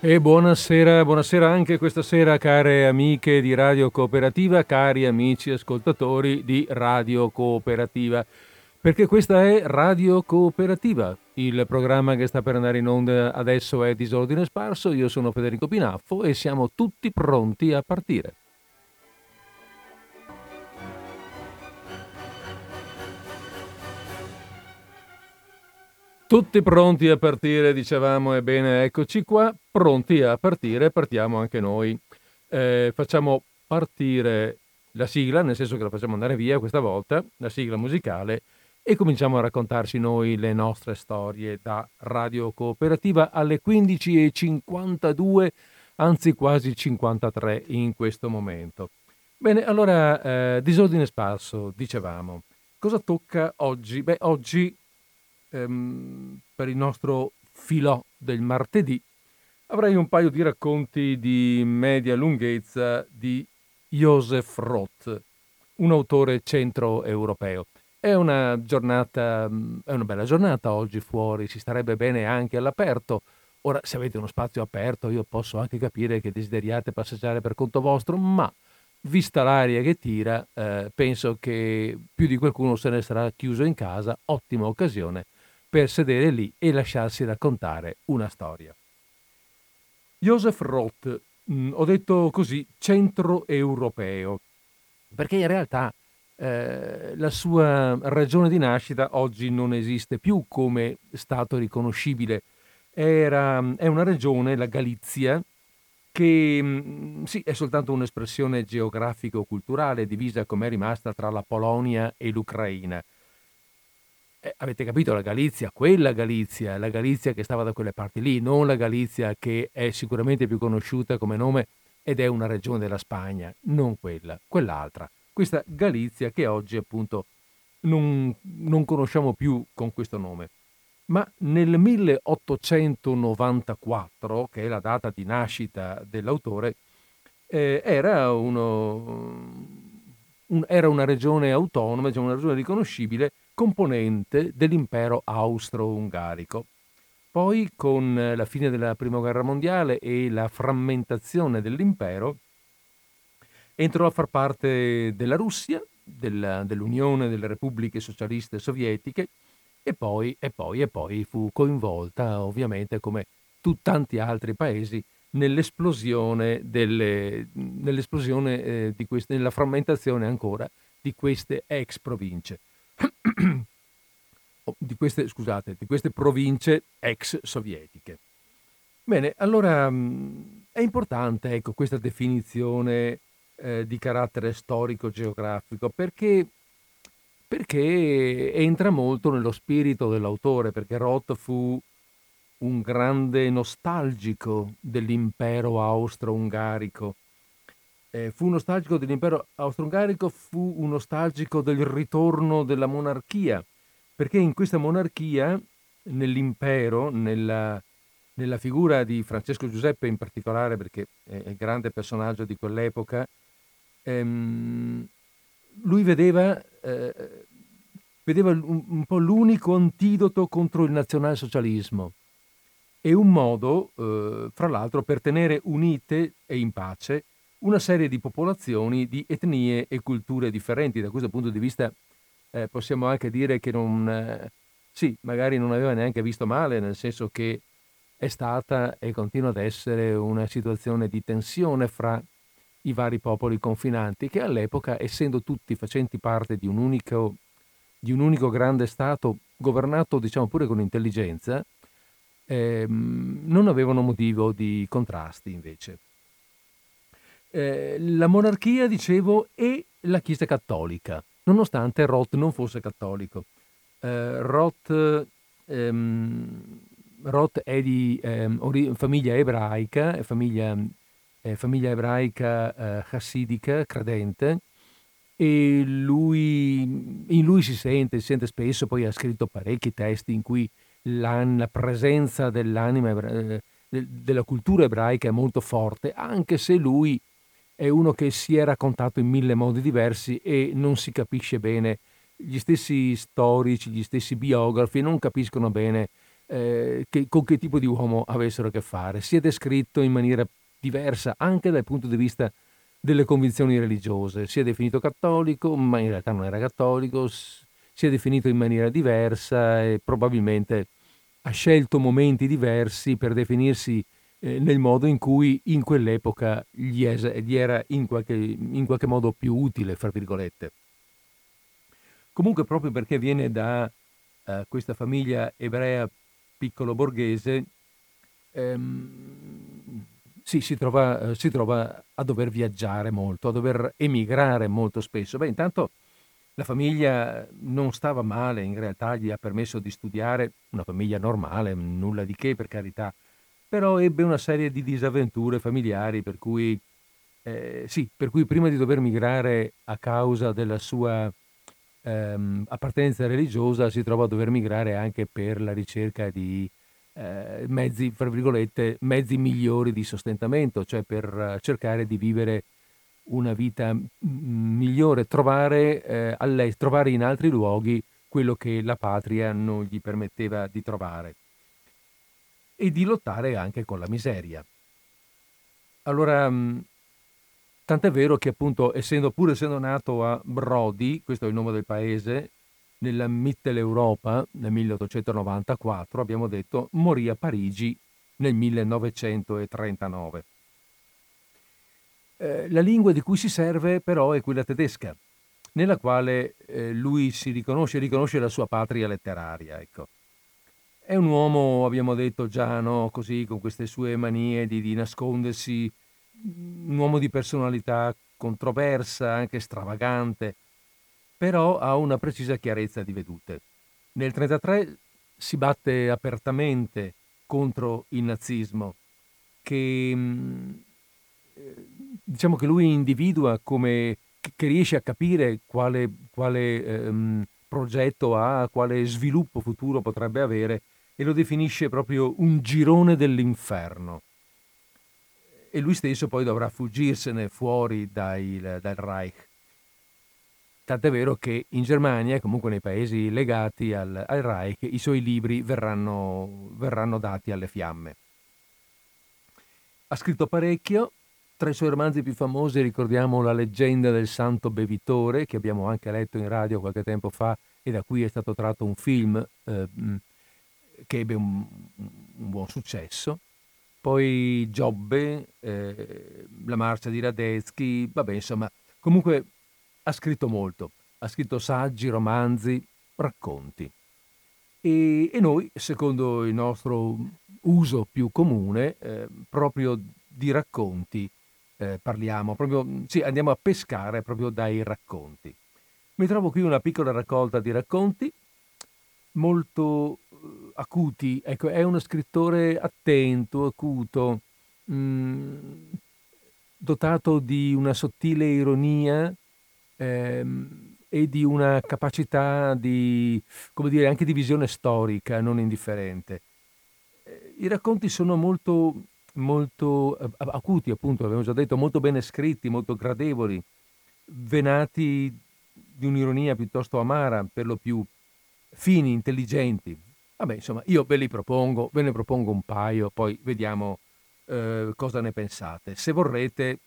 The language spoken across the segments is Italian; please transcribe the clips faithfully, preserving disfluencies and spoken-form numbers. E buonasera, buonasera anche questa sera, care amiche di Radio Cooperativa, cari amici ascoltatori di Radio Cooperativa, perché questa è Radio Cooperativa. Il programma che sta per andare in onda adesso è Disordine Sparso, io sono Federico Pinaffo e siamo tutti pronti a partire. Tutti pronti a partire, dicevamo, ebbene eccoci qua, pronti a partire, partiamo anche noi. Eh, facciamo partire la sigla, nel senso che la facciamo andare via questa volta, la sigla musicale, e cominciamo a raccontarci noi le nostre storie da Radio Cooperativa alle quindici e cinquantadue, anzi quasi cinquantatré in questo momento. Bene, allora, eh, Disordine Sparso, dicevamo. Cosa tocca oggi? Beh, oggi... per il nostro filò del martedì avrei un paio di racconti di media lunghezza di Joseph Roth, un autore centroeuropeo. È una giornata, è una bella giornata oggi fuori, si starebbe bene anche all'aperto. Ora, se avete uno spazio aperto, io posso anche capire che desideriate passeggiare per conto vostro, ma vista l'aria che tira, eh, penso che più di qualcuno se ne sarà chiuso in casa. Ottima occasione per sedere lì e lasciarsi raccontare una storia. Joseph Roth, mh, ho detto così, centroeuropeo, perché in realtà eh, la sua ragione di nascita oggi non esiste più come stato riconoscibile. Era, è una regione, la Galizia, che mh, sì, è soltanto un'espressione geografico-culturale divisa com'è rimasta tra la Polonia e l'Ucraina. Eh, avete capito, la Galizia, quella Galizia, la Galizia che stava da quelle parti lì, non la Galizia che è sicuramente più conosciuta come nome ed è una regione della Spagna, non quella, quell'altra. Questa Galizia che oggi appunto non, non conosciamo più con questo nome. Ma nel milleottocentonovantaquattro, che è la data di nascita dell'autore, eh, era, uno, un, era una regione autonoma, cioè una regione riconoscibile, componente dell'impero austro-ungarico. Poi, con la fine della Prima Guerra Mondiale e la frammentazione dell'impero, entrò a far parte della Russia, della, dell'Unione delle Repubbliche Socialiste Sovietiche, e poi, e poi, e poi fu coinvolta, ovviamente, come tu, tanti altri paesi, nell'esplosione, delle, nell'esplosione eh, di queste, nella frammentazione ancora di queste ex province. Di queste, scusate, di queste province ex sovietiche. Bene, allora è importante, ecco, questa definizione eh, di carattere storico-geografico, perché, perché entra molto nello spirito dell'autore, perché Roth fu un grande nostalgico dell'impero austro-ungarico. Eh, fu un nostalgico dell'impero austro-ungarico, fu un nostalgico del ritorno della monarchia, perché in questa monarchia, nell'impero, nella, nella figura di Francesco Giuseppe in particolare, perché è il grande personaggio di quell'epoca, ehm, lui vedeva, eh, vedeva un, un po' l'unico antidoto contro il nazionalsocialismo e un modo, eh, fra l'altro, per tenere unite e in pace una serie di popolazioni di etnie e culture differenti. Da questo punto di vista eh, possiamo anche dire che non, eh, sì, magari non aveva neanche visto male, nel senso che è stata e continua ad essere una situazione di tensione fra i vari popoli confinanti, che all'epoca, essendo tutti facenti parte di un unico, di un unico grande Stato, governato, diciamo, pure con intelligenza, ehm, non avevano motivo di contrasti, invece. Eh, la monarchia, dicevo, e la Chiesa cattolica, nonostante Roth non fosse cattolico. Eh, Roth, ehm, Roth è di ehm, ori- famiglia ebraica, è famiglia... Eh, famiglia ebraica eh, chassidica, credente, e lui, in lui si sente, si sente spesso. Poi ha scritto parecchi testi in cui la, la presenza dell'anima ebra- della cultura ebraica è molto forte, anche se lui è uno che si è raccontato in mille modi diversi e non si capisce bene. Gli stessi storici, gli stessi biografi non capiscono bene eh, che, con che tipo di uomo avessero a che fare. Si è descritto in maniera diversa anche dal punto di vista delle convinzioni religiose. Si è definito cattolico, ma in realtà non era cattolico, si è definito in maniera diversa e probabilmente ha scelto momenti diversi per definirsi eh, nel modo in cui in quell'epoca gli, es- gli era in qualche, in qualche modo più utile, fra virgolette. Comunque, proprio perché viene da eh, questa famiglia ebrea piccolo borghese, ehm, sì, si trova, eh, si trova a dover viaggiare molto, a dover emigrare molto spesso. Beh, intanto la famiglia non stava male, in realtà gli ha permesso di studiare, una famiglia normale, nulla di che, per carità, però ebbe una serie di disavventure familiari per cui, eh, sì, per cui prima di dover migrare a causa della sua Ehm, appartenenza religiosa si trova a dover migrare anche per la ricerca di eh, mezzi, fra virgolette, mezzi migliori di sostentamento, cioè per cercare di vivere una vita migliore, trovare, eh, alle, trovare in altri luoghi quello che la patria non gli permetteva di trovare e di lottare anche con la miseria. Allora, tant'è vero che appunto, essendo, pur essendo nato a Brody, questo è il nome del paese, nella Mitteleuropa nel milleottocentonovantaquattro, abbiamo detto, morì a Parigi nel millenovecentotrentanove. Eh, la lingua di cui si serve però è quella tedesca, nella quale eh, lui si riconosce, riconosce la sua patria letteraria, ecco. È un uomo, abbiamo detto già, no, così, con queste sue manie di, di nascondersi, un uomo di personalità controversa, anche stravagante, però ha una precisa chiarezza di vedute. Nel millenovecentotrentatré si batte apertamente contro il nazismo, che diciamo che lui individua come, che riesce a capire quale, quale ehm, progetto ha, quale sviluppo futuro potrebbe avere, e lo definisce proprio un girone dell'inferno. E lui stesso poi dovrà fuggirsene fuori dai, dal Reich. Tant'è vero che in Germania, e comunque nei paesi legati al, al Reich, i suoi libri verranno, verranno dati alle fiamme. Ha scritto parecchio. Tra i suoi romanzi più famosi ricordiamo La leggenda del santo bevitore, che abbiamo anche letto in radio qualche tempo fa, e da cui è stato tratto un film eh, che ebbe un, un buon successo. Poi Giobbe, eh, la marcia di Radetzky, vabbè, insomma, comunque ha scritto molto, ha scritto saggi, romanzi, racconti. E, e noi, secondo il nostro uso più comune, eh, proprio di racconti eh, parliamo, proprio, sì, andiamo a pescare proprio dai racconti. Mi trovo qui una piccola raccolta di racconti, molto acuti, ecco, è uno scrittore attento, acuto, mh, dotato di una sottile ironia ehm, e di una capacità di, come dire, anche di visione storica non indifferente. I racconti sono molto, molto acuti, appunto, abbiamo già detto, molto ben scritti, molto gradevoli, venati di un'ironia piuttosto amara, per lo più fini, intelligenti. Vabbè, insomma, io ve li propongo, ve ne propongo un paio, poi vediamo eh, cosa ne pensate. Se vorrete,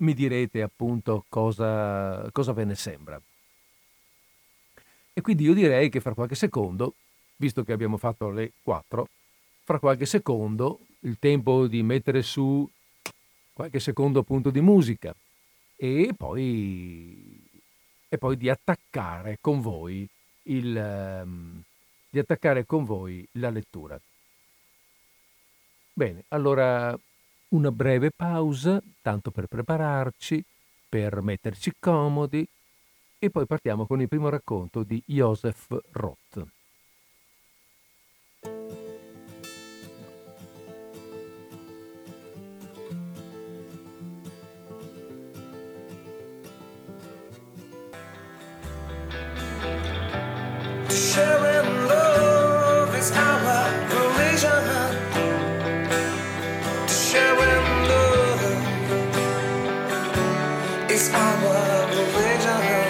mi direte appunto cosa, cosa ve ne sembra. E quindi io direi che fra qualche secondo, visto che abbiamo fatto le quattro, fra qualche secondo, il tempo di mettere su qualche secondo appunto di musica e poi, e poi di attaccare con voi il um, di attaccare con voi la lettura. Bene, allora una breve pausa, tanto per prepararci, per metterci comodi, e poi partiamo con il primo racconto di Joseph Roth. Sharing love is our religion. Sharing love is our religion.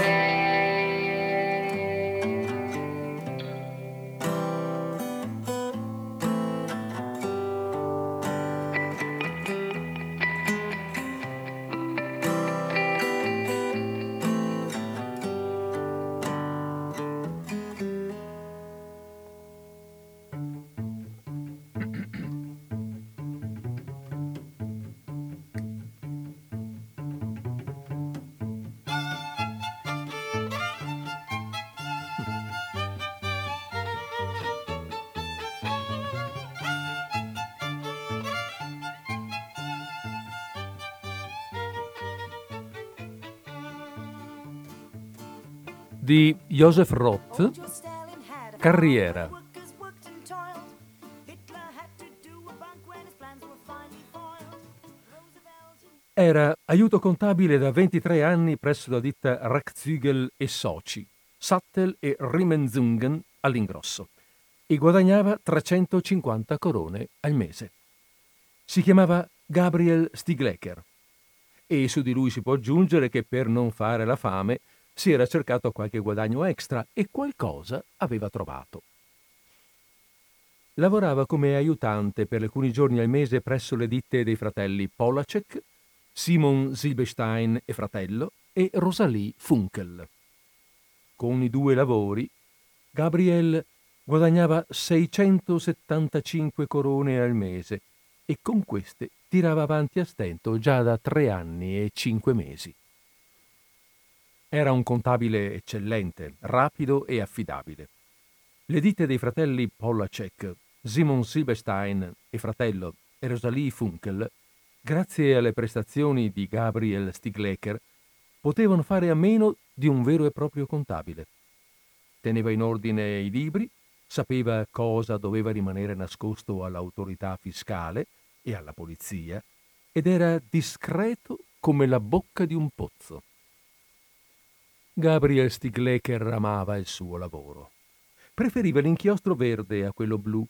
di Joseph Roth, Carriera. Era aiuto contabile da ventitré anni presso la ditta Reckziegel e Soci, Sattel e Riemensungen all'ingrosso, e guadagnava trecentocinquanta corone al mese. Si chiamava Gabriel Stiglecker e su di lui si può aggiungere che per non fare la fame si era cercato qualche guadagno extra e qualcosa aveva trovato. Lavorava come aiutante per alcuni giorni al mese presso le ditte dei fratelli Pollaczek, Simon Silberstein e fratello e Rosalie Funkel. Con i due lavori Gabriel guadagnava seicentosettantacinque corone al mese e con queste tirava avanti a stento già da tre anni e cinque mesi. Era un contabile eccellente, rapido e affidabile. Le ditte dei fratelli Pollaczek, Simon Silberstein e fratello e Rosalie Funkel, grazie alle prestazioni di Gabriel Stiglecker, potevano fare a meno di un vero e proprio contabile. Teneva in ordine i libri, sapeva cosa doveva rimanere nascosto all'autorità fiscale e alla polizia ed era discreto come la bocca di un pozzo. Gabriel Stiglecker amava il suo lavoro. Preferiva l'inchiostro verde a quello blu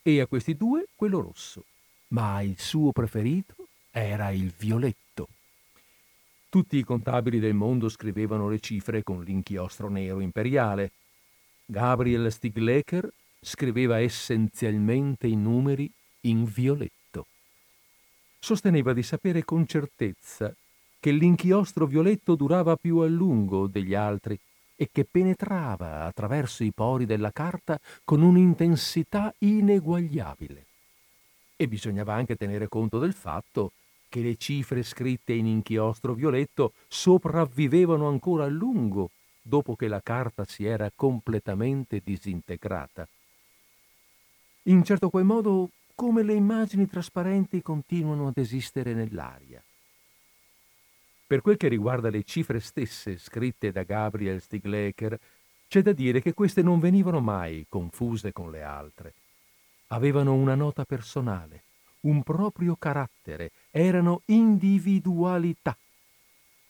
e a questi due quello rosso, ma il suo preferito era il violetto. Tutti i contabili del mondo scrivevano le cifre con l'inchiostro nero imperiale. Gabriel Stiglecker scriveva essenzialmente i numeri in violetto. Sosteneva di sapere con certezza che l'inchiostro violetto durava più a lungo degli altri e che penetrava attraverso i pori della carta con un'intensità ineguagliabile. E bisognava anche tenere conto del fatto che le cifre scritte in inchiostro violetto sopravvivevano ancora a lungo dopo che la carta si era completamente disintegrata. In certo qual modo, come le immagini trasparenti continuano ad esistere nell'aria. Per quel che riguarda le cifre stesse scritte da Gabriel Stiglecker, c'è da dire che queste non venivano mai confuse con le altre. Avevano una nota personale, un proprio carattere, erano individualità.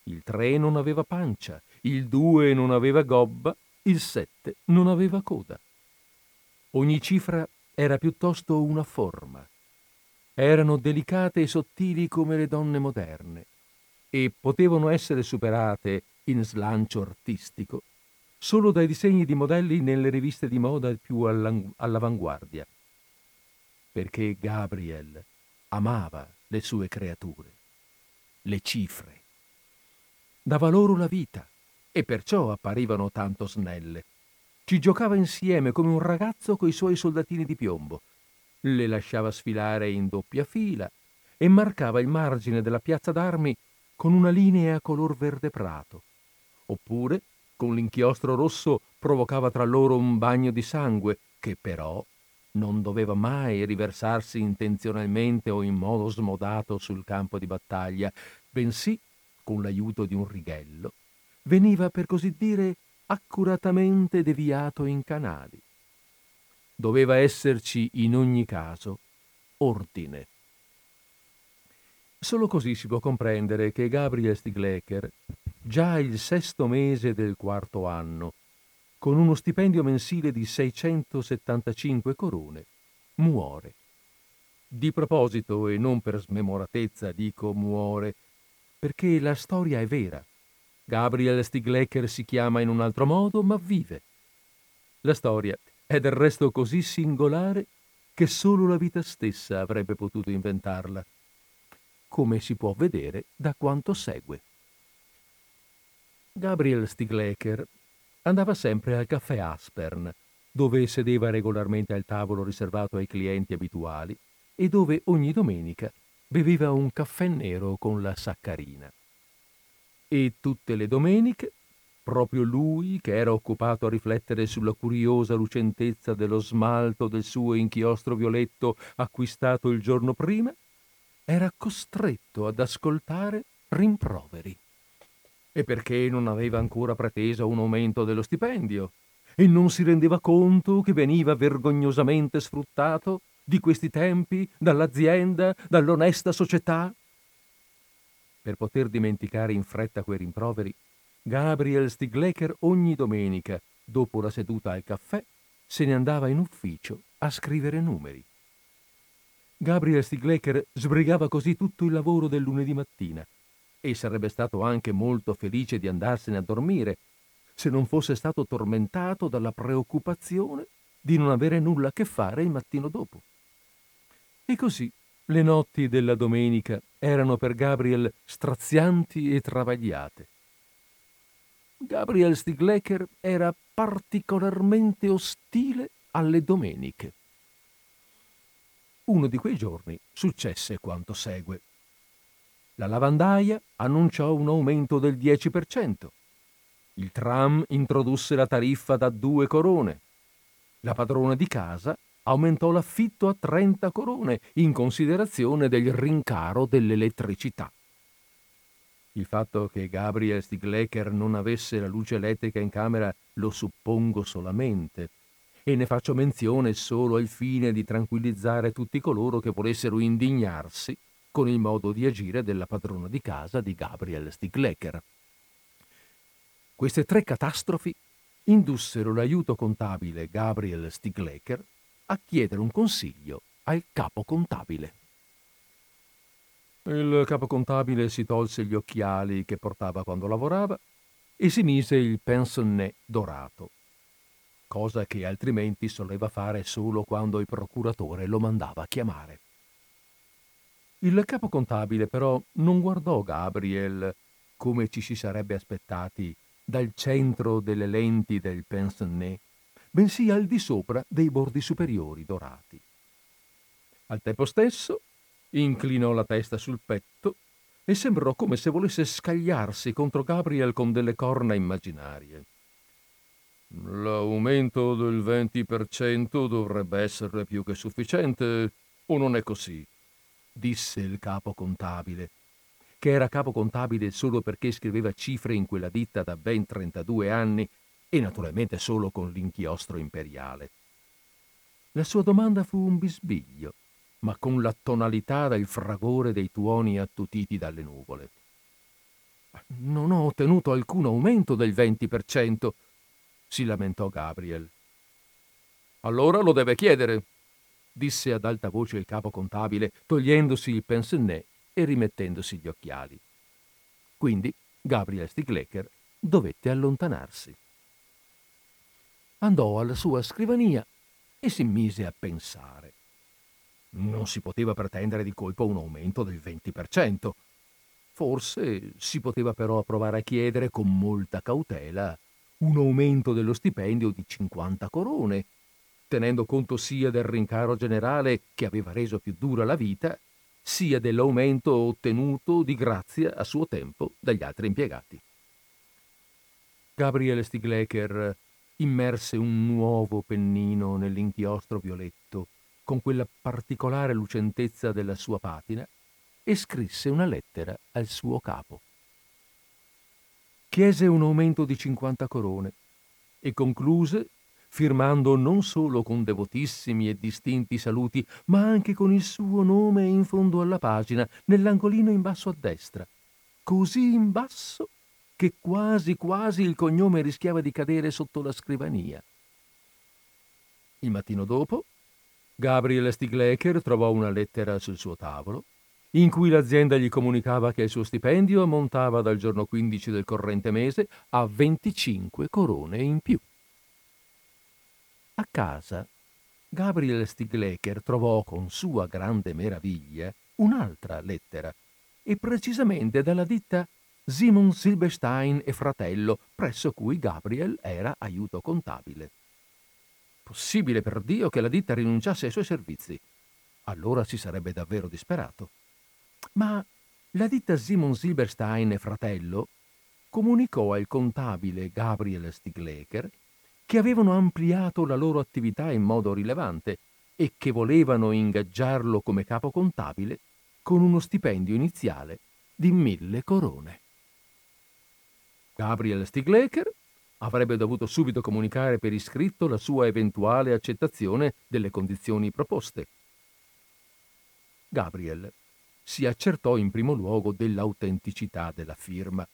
Il tre non aveva pancia, il due non aveva gobba, il sette non aveva coda. Ogni cifra era piuttosto una forma. Erano delicate e sottili come le donne moderne e potevano essere superate in slancio artistico solo dai disegni di modelli nelle riviste di moda più all'avanguardia, perché Gabriel amava le sue creature, le cifre. Dava loro la vita e perciò apparivano tanto snelle. Ci giocava insieme come un ragazzo coi suoi soldatini di piombo, le lasciava sfilare in doppia fila e marcava il margine della piazza d'armi con una linea color verde prato, oppure con l'inchiostro rosso provocava tra loro un bagno di sangue che però non doveva mai riversarsi intenzionalmente o in modo smodato sul campo di battaglia, bensì con l'aiuto di un righello veniva, per così dire, accuratamente deviato in canali. Doveva esserci in ogni caso ordine. Solo così si può comprendere che Gabriel Stiglecker, già il sesto mese del quarto anno, con uno stipendio mensile di seicentosettantacinque corone, muore. Di proposito, e non per smemoratezza dico muore, perché la storia è vera. Gabriel Stiglecker si chiama in un altro modo, ma vive. La storia è del resto così singolare che solo la vita stessa avrebbe potuto inventarla, come si può vedere da quanto segue. Gabriel Stiglecker andava sempre al caffè Aspern, dove sedeva regolarmente al tavolo riservato ai clienti abituali e dove ogni domenica beveva un caffè nero con la saccarina. E tutte le domeniche, proprio lui, che era occupato a riflettere sulla curiosa lucentezza dello smalto del suo inchiostro violetto acquistato il giorno prima, era costretto ad ascoltare rimproveri. e perché non aveva ancora preteso un aumento dello stipendio e non si rendeva conto che veniva vergognosamente sfruttato di questi tempi dall'azienda, dall'onesta società. Per poter dimenticare in fretta quei rimproveri, Gabriel Stiglecker ogni domenica, dopo la seduta al caffè, se ne andava in ufficio a scrivere numeri. Gabriel Stiglecker sbrigava così tutto il lavoro del lunedì mattina e sarebbe stato anche molto felice di andarsene a dormire se non fosse stato tormentato dalla preoccupazione di non avere nulla a che fare il mattino dopo. E così le notti della domenica erano per Gabriel strazianti e travagliate. Gabriel Stiglecker era particolarmente ostile alle domeniche. Uno di quei giorni successe quanto segue. La lavandaia annunciò un aumento del dieci per cento. Il tram introdusse la tariffa da due corone. La padrona di casa aumentò l'affitto a trenta corone in considerazione del rincaro dell'elettricità. Il fatto che Gabriel Stiglecker non avesse la luce elettrica in camera lo suppongo solamente e ne faccio menzione solo al fine di tranquillizzare tutti coloro che volessero indignarsi con il modo di agire della padrona di casa di Gabriel Stiglecker. Queste tre catastrofi indussero l'aiuto contabile Gabriel Stiglecker a chiedere un consiglio al capo contabile. Il capo contabile si tolse gli occhiali che portava quando lavorava e si mise il pince-nez dorato, cosa che altrimenti soleva fare solo quando il procuratore lo mandava a chiamare. Il capo contabile però non guardò Gabriel come ci si sarebbe aspettati dal centro delle lenti del pince-nez, bensì al di sopra dei bordi superiori dorati. Al tempo stesso inclinò la testa sul petto e sembrò come se volesse scagliarsi contro Gabriel con delle corna immaginarie. «L'aumento del venti per cento dovrebbe essere più che sufficiente, o non è così?» disse il capo contabile, che era capo contabile solo perché scriveva cifre in quella ditta da ben trentadue anni e naturalmente solo con l'inchiostro imperiale. La sua domanda fu un bisbiglio, ma con la tonalità del fragore dei tuoni attutiti dalle nuvole. «Non ho ottenuto alcun aumento del venti per cento», si lamentò Gabriel. «Allora lo deve chiedere», disse ad alta voce il capo contabile, togliendosi il pince-nez e rimettendosi gli occhiali. Quindi Gabriel Stiglecker dovette allontanarsi. Andò alla sua scrivania e si mise a pensare. Non si poteva pretendere di colpo un aumento del venti per cento. Forse si poteva però provare a chiedere con molta cautela un aumento dello stipendio di cinquanta corone, tenendo conto sia del rincaro generale che aveva reso più dura la vita, sia dell'aumento ottenuto di grazia a suo tempo dagli altri impiegati. Gabriel Stiglecker immerse un nuovo pennino nell'inchiostro violetto con quella particolare lucentezza della sua patina e scrisse una lettera al suo capo. Chiese un aumento di cinquanta corone e concluse firmando non solo con devotissimi e distinti saluti, ma anche con il suo nome in fondo alla pagina, nell'angolino in basso a destra, così in basso che quasi quasi il cognome rischiava di cadere sotto la scrivania. Il mattino dopo, Gabriel Stiglecker trovò una lettera sul suo tavolo in cui l'azienda gli comunicava che il suo stipendio ammontava dal giorno quindici del corrente mese a venticinque corone in più. A casa, Gabriel Stiglecker trovò con sua grande meraviglia un'altra lettera, e precisamente dalla ditta Simon Silberstein e fratello, presso cui Gabriel era aiuto contabile. Possibile per Dio che la ditta rinunciasse ai suoi servizi. Allora si sarebbe davvero disperato. Ma la ditta Simon Silberstein e fratello comunicò al contabile Gabriel Stiglecker che avevano ampliato la loro attività in modo rilevante e che volevano ingaggiarlo come capo contabile con uno stipendio iniziale di mille corone. Gabriel Stiglecker avrebbe dovuto subito comunicare per iscritto la sua eventuale accettazione delle condizioni proposte. Gabriel si accertò in primo luogo dell'autenticità della firma,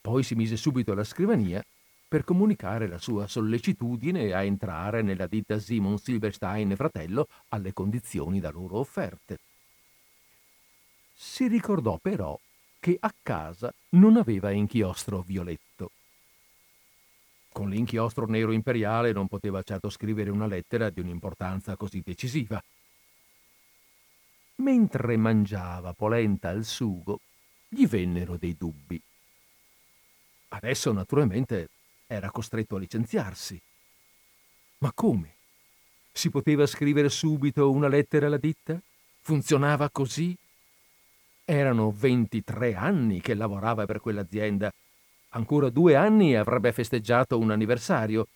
poi si mise subito alla scrivania per comunicare la sua sollecitudine a entrare nella ditta Simon Silberstein e fratello alle condizioni da loro offerte. Si ricordò però che a casa non aveva inchiostro violetto. Con l'inchiostro nero imperiale non poteva certo scrivere una lettera di un'importanza così decisiva. Mentre mangiava polenta al sugo, gli vennero dei dubbi. Adesso, naturalmente, era costretto a licenziarsi. Ma come? Si poteva scrivere subito una lettera alla ditta? Funzionava così? Erano ventitré anni che lavorava per quell'azienda. Ancora due anni e avrebbe festeggiato un anniversario.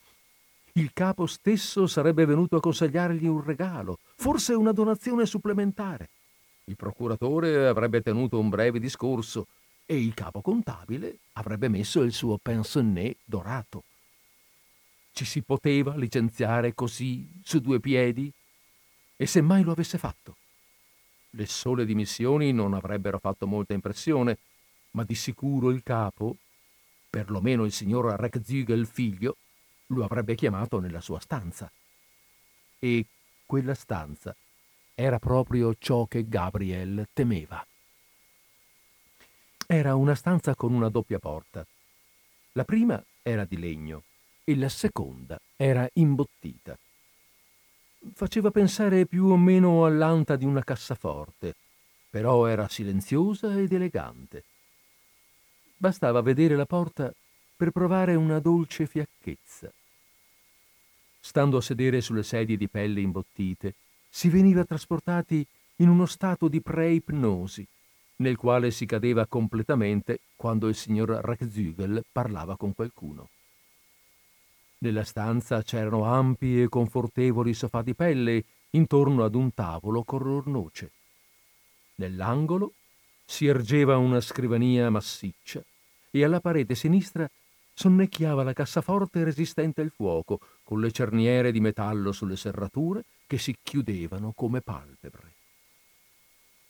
Il capo stesso sarebbe venuto a consegnargli un regalo, forse una donazione supplementare. Il procuratore avrebbe tenuto un breve discorso e il capo contabile avrebbe messo il suo pince-nez dorato. Ci si poteva licenziare così, su due piedi? E se mai lo avesse fatto? Le sole dimissioni non avrebbero fatto molta impressione, ma di sicuro il capo, perlomeno il signor Reckziegel figlio, lo avrebbe chiamato nella sua stanza. E quella stanza era proprio ciò che Gabriel temeva. Era una stanza con una doppia porta. La prima era di legno e la seconda era imbottita. Faceva pensare più o meno all'anta di una cassaforte, però era silenziosa ed elegante. Bastava vedere la porta per provare una dolce fiacchezza. Stando a sedere sulle sedie di pelle imbottite, si veniva trasportati in uno stato di preipnosi, nel quale si cadeva completamente quando il signor Reckziegel parlava con qualcuno. Nella stanza c'erano ampi e confortevoli sofà di pelle intorno ad un tavolo color noce. Nell'angolo si ergeva una scrivania massiccia e alla parete sinistra sonnecchiava la cassaforte resistente al fuoco, con le cerniere di metallo sulle serrature che si chiudevano come palpebre.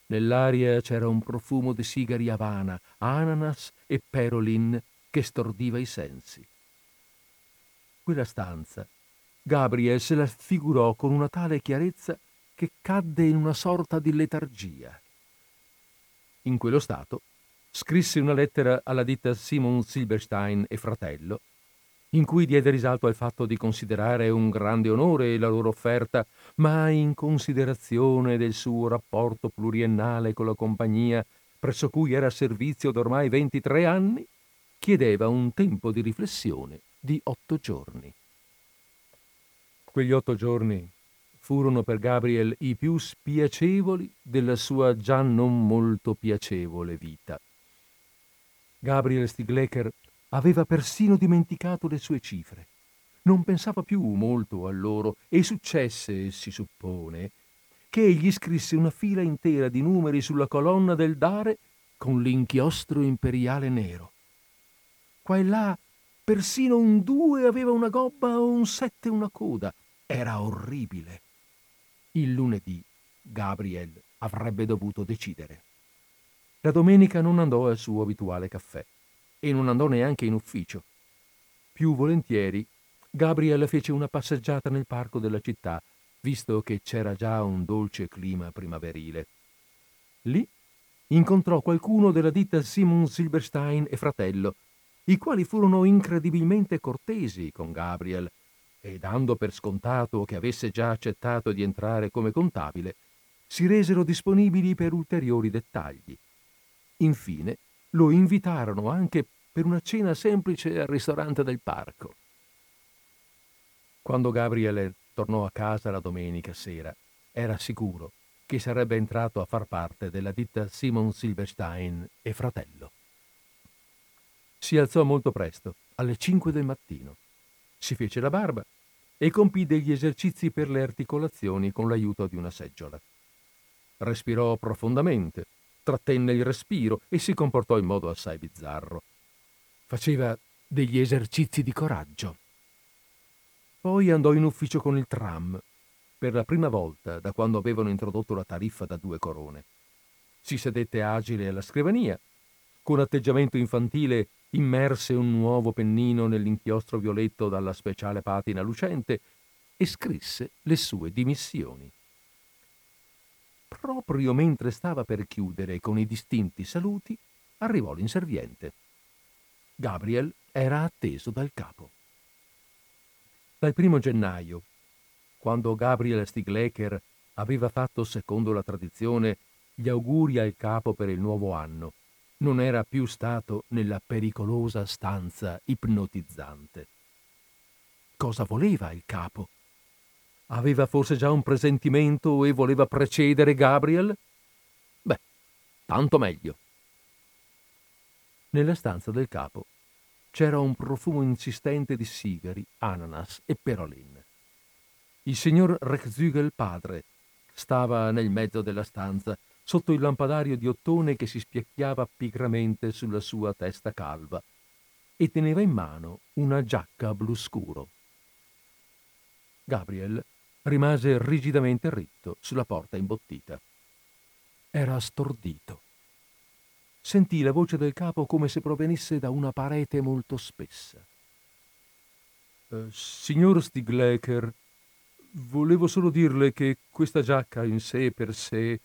Nell'aria c'era un profumo di sigari Havana, ananas e perolin che stordiva i sensi. Quella stanza Gabriel se la figurò con una tale chiarezza che cadde in una sorta di letargia. In quello stato scrisse una lettera alla ditta Simon Silberstein e fratello, in cui diede risalto al fatto di considerare un grande onore la loro offerta, ma in considerazione del suo rapporto pluriennale con la compagnia, presso cui era a servizio da ormai ventitré anni, chiedeva un tempo di riflessione di otto giorni. Quegli otto giorni furono per Gabriel i più spiacevoli della sua già non molto piacevole vita. Gabriel Stiglecker aveva persino dimenticato le sue cifre. Non pensava più molto a loro e successe, si suppone, che egli scrisse una fila intera di numeri sulla colonna del dare con l'inchiostro imperiale nero. Qua e là persino un due aveva una gobba o un sette una coda. Era orribile. Il lunedì Gabriel avrebbe dovuto decidere. La domenica non andò al suo abituale caffè e non andò neanche in ufficio. Più volentieri Gabriel fece una passeggiata nel parco della città, visto che c'era già un dolce clima primaverile. Lì incontrò qualcuno della ditta Simon Silberstein e fratello, i quali furono incredibilmente cortesi con Gabriel e, dando per scontato che avesse già accettato di entrare come contabile, si resero disponibili per ulteriori dettagli. Infine lo invitarono anche per una cena semplice al ristorante del parco. Quando Gabriele tornò a casa la domenica sera, era sicuro che sarebbe entrato a far parte della ditta Simon Silberstein e fratello. Si alzò molto presto, alle cinque del mattino. Si fece la barba e compì degli esercizi per le articolazioni con l'aiuto di una seggiola. Respirò profondamente, trattenne il respiro e si comportò in modo assai bizzarro. Faceva degli esercizi di coraggio. Poi andò in ufficio con il tram, per la prima volta da quando avevano introdotto la tariffa da due corone. Si sedette agile alla scrivania, con atteggiamento infantile immerse un nuovo pennino nell'inchiostro violetto dalla speciale patina lucente e scrisse le sue dimissioni. Proprio mentre stava per chiudere con i distinti saluti, arrivò l'inserviente. Gabriel era atteso dal capo. Dal primo gennaio, quando Gabriel Stiglecker aveva fatto, secondo la tradizione, gli auguri al capo per il nuovo anno, non era più stato nella pericolosa stanza ipnotizzante. Cosa voleva il capo? Aveva forse già un presentimento e voleva precedere Gabriel? Beh, tanto meglio. Nella stanza del capo c'era un profumo insistente di sigari, ananas e perolin. Il signor Reckziegel padre stava nel mezzo della stanza, sotto il lampadario di ottone che si specchiava pigramente sulla sua testa calva, e teneva in mano una giacca blu scuro. Gabriel rimase rigidamente ritto sulla porta imbottita. Era stordito. Sentì la voce del capo come se provenisse da una parete molto spessa. Eh, «Signor Stiglecker, volevo solo dirle che questa giacca in sé per sé...»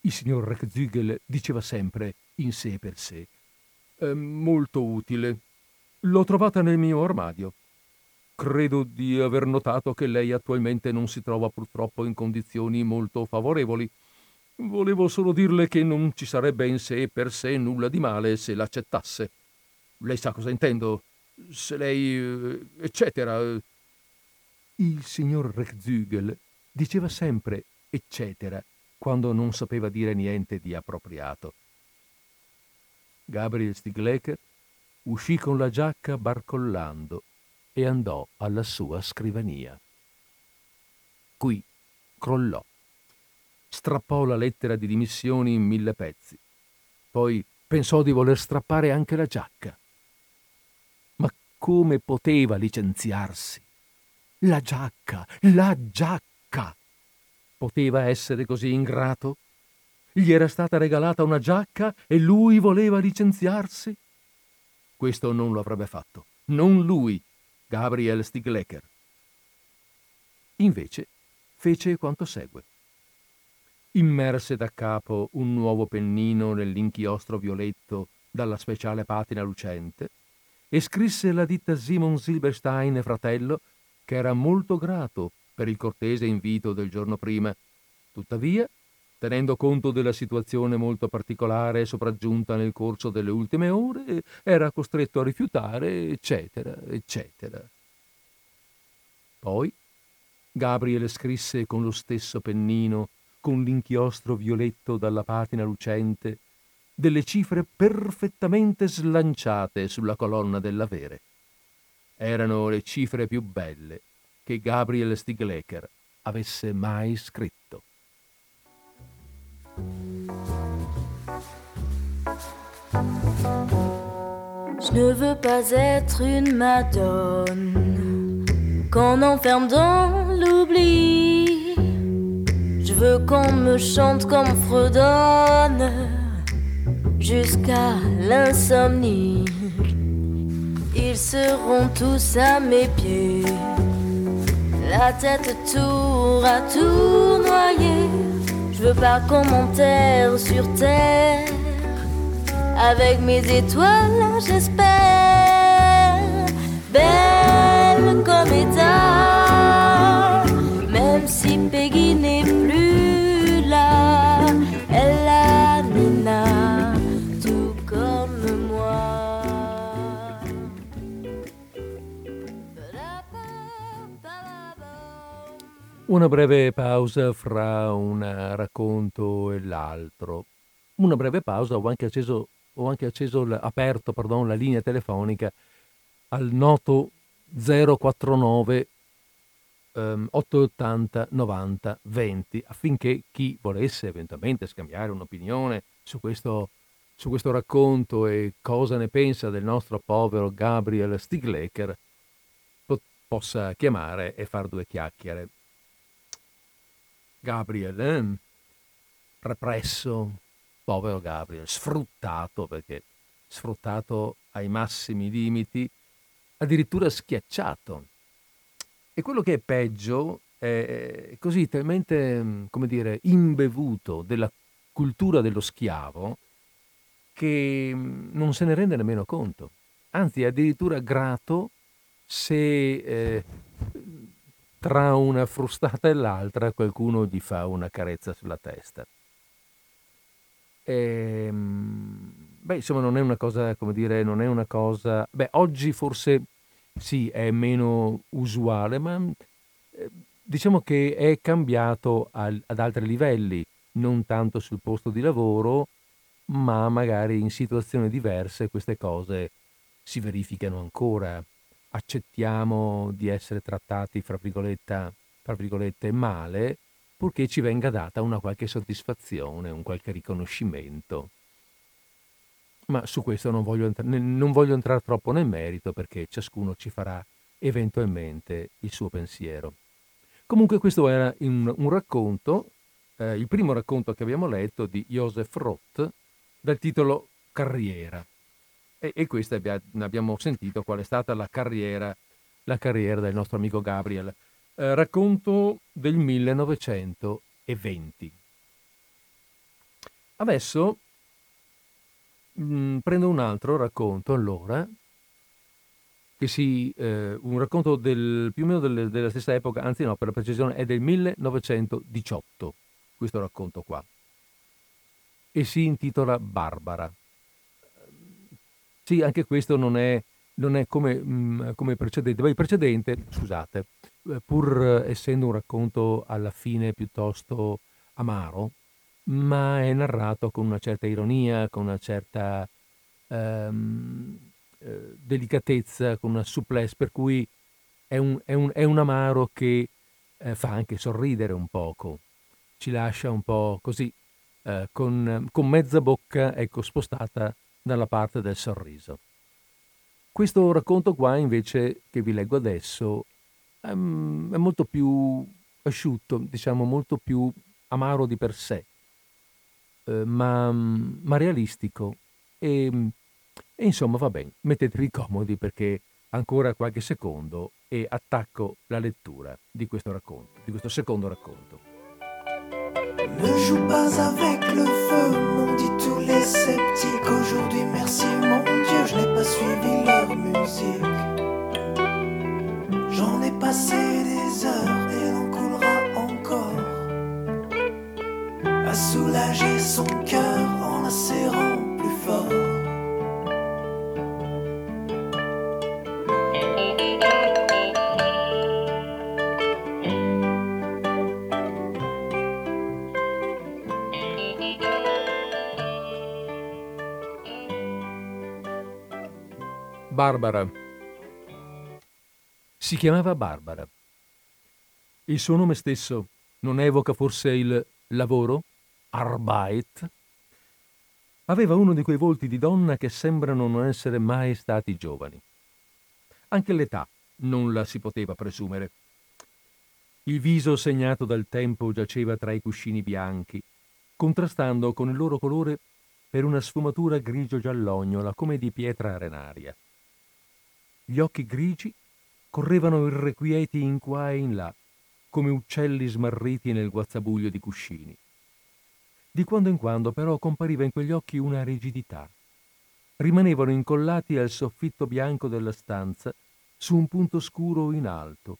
Il signor Reckziegel diceva sempre in sé per sé. È molto utile. L'ho trovata nel mio armadio. Credo di aver notato che lei attualmente non si trova purtroppo in condizioni molto favorevoli. Volevo solo dirle che non ci sarebbe in sé per sé nulla di male se l'accettasse. Lei sa cosa intendo? Se lei... eccetera. Il signor Reckziegel diceva sempre eccetera quando non sapeva dire niente di appropriato. Gabriel Stiglecker uscì con la giacca barcollando e andò alla sua scrivania. Qui crollò. Strappò la lettera di dimissioni in mille pezzi. Poi pensò di voler strappare anche la giacca. Ma come poteva licenziarsi? La giacca, la giacca! Poteva essere così ingrato? Gli era stata regalata una giacca e lui voleva licenziarsi? Questo non lo avrebbe fatto. Non lui, Gabriel Stiglecker. Invece fece quanto segue. Immerse da capo un nuovo pennino nell'inchiostro violetto dalla speciale patina lucente e scrisse alla ditta Simon Silberstein e fratello che era molto grato per il cortese invito del giorno prima. Tuttavia, tenendo conto della situazione molto particolare sopraggiunta nel corso delle ultime ore, era costretto a rifiutare, eccetera, eccetera. Poi Gabriel scrisse con lo stesso pennino, con l'inchiostro violetto dalla patina lucente, delle cifre perfettamente slanciate sulla colonna dell'avere. Erano le cifre più belle che Gabriel Stiglecker avesse mai scritto. Je ne veux pas être une madone qu'on enferme dans l'oubli. Je veux qu'on me chante comme fredonne jusqu'à l'insomnie. Ils seront tous à mes pieds, la tête tour à tour noyée. Je veux pas qu'on m'enterre sur terre, avec mes étoiles j'espère. Belle comme état, même si Peggy n'est plus là, elle a Nina, tout comme moi. Una breve pausa fra un racconto e l'altro. Una breve pausa, ho anche acceso, ho anche acceso aperto perdon, la linea telefonica al noto zero quattro nove ehm, otto ottanta novanta venti affinché chi volesse eventualmente scambiare un'opinione su questo su questo racconto e cosa ne pensa del nostro povero Gabriel Stiglecker, po- possa chiamare e far due chiacchiere. Gabriel, eh? represso, povero Gabriel, sfruttato, perché sfruttato ai massimi limiti, addirittura schiacciato. E quello che è peggio è così talmente, come dire, imbevuto della cultura dello schiavo che non se ne rende nemmeno conto. Anzi, è addirittura grato se eh, tra una frustata e l'altra qualcuno gli fa una carezza sulla testa. E, beh, insomma, non è una cosa, come dire, non è una cosa... Beh, oggi forse sì, è meno usuale, ma eh, diciamo che è cambiato al, ad altri livelli, non tanto sul posto di lavoro, ma magari in situazioni diverse queste cose si verificano ancora. Accettiamo di essere trattati, fra virgolette, fra virgolette male, purché ci venga data una qualche soddisfazione, un qualche riconoscimento. Ma su questo non voglio, entra- non voglio entrare troppo nel merito, perché ciascuno ci farà eventualmente il suo pensiero. Comunque questo era un, un racconto, eh, il primo racconto che abbiamo letto, di Joseph Roth, dal titolo Carriera. E, e questa abbia, abbiamo sentito qual è stata la carriera, la carriera del nostro amico Gabriel. Eh, racconto del millenovecentoventi. Adesso mh, prendo un altro racconto, allora, che si, eh, un racconto del, più o meno del, della stessa epoca, anzi no, per la precisione è del millenovecentodiciotto, questo racconto qua. E si intitola Barbara. Sì, anche questo non è, non è come, mh, come precedente. Beh, il precedente, scusate, pur essendo un racconto alla fine piuttosto amaro, ma è narrato con una certa ironia, con una certa ehm, eh, delicatezza, con una souplesse, per cui è un, è un, è un amaro che eh, fa anche sorridere un poco, ci lascia un po' così, eh, con, con mezza bocca, ecco, spostata dalla parte del sorriso. Questo racconto qua, invece, che vi leggo adesso, è molto più asciutto, diciamo molto più amaro di per sé, eh, ma, ma realistico e, e insomma va bene, mettetevi comodi perché ancora qualche secondo e attacco la lettura di questo racconto, di questo secondo racconto. Ne joue pas avec le feu, maudit tous les sceptiques. Aujourd'hui, merci mon Dieu, je n'ai pas suivi leur musique. J'en ai passé des heures et l'en coulera encore à soulager son cœur en la serrant plus fort. Barbara. Si chiamava Barbara. Il suo nome stesso non evoca forse il lavoro? Arbeit? Aveva uno di quei volti di donna che sembrano non essere mai stati giovani. Anche l'età non la si poteva presumere. Il viso segnato dal tempo giaceva tra i cuscini bianchi, contrastando con il loro colore per una sfumatura grigio-giallognola come di pietra arenaria. Gli occhi grigi correvano irrequieti in qua e in là, come uccelli smarriti nel guazzabuglio di cuscini. Di quando in quando però compariva in quegli occhi una rigidità. Rimanevano incollati al soffitto bianco della stanza, su un punto scuro in alto,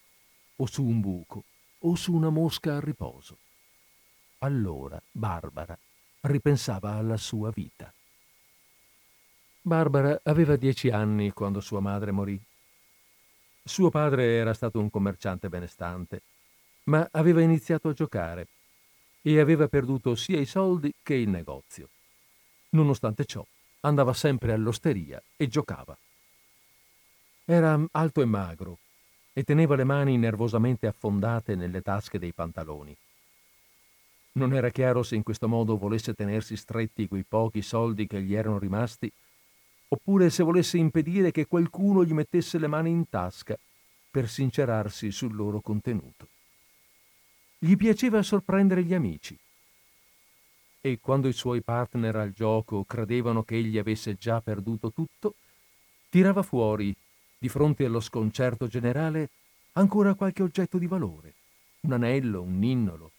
o su un buco, o su una mosca a riposo. Allora Barbara ripensava alla sua vita. Barbara aveva dieci anni quando sua madre morì. Suo padre era stato un commerciante benestante, ma aveva iniziato a giocare e aveva perduto sia i soldi che il negozio. Nonostante ciò, andava sempre all'osteria e giocava. Era alto e magro e teneva le mani nervosamente affondate nelle tasche dei pantaloni. Non era chiaro se in questo modo volesse tenersi stretti quei pochi soldi che gli erano rimasti, oppure se volesse impedire che qualcuno gli mettesse le mani in tasca per sincerarsi sul loro contenuto. Gli piaceva sorprendere gli amici, e quando i suoi partner al gioco credevano che egli avesse già perduto tutto, tirava fuori, di fronte allo sconcerto generale, ancora qualche oggetto di valore, un anello, un ninnolo,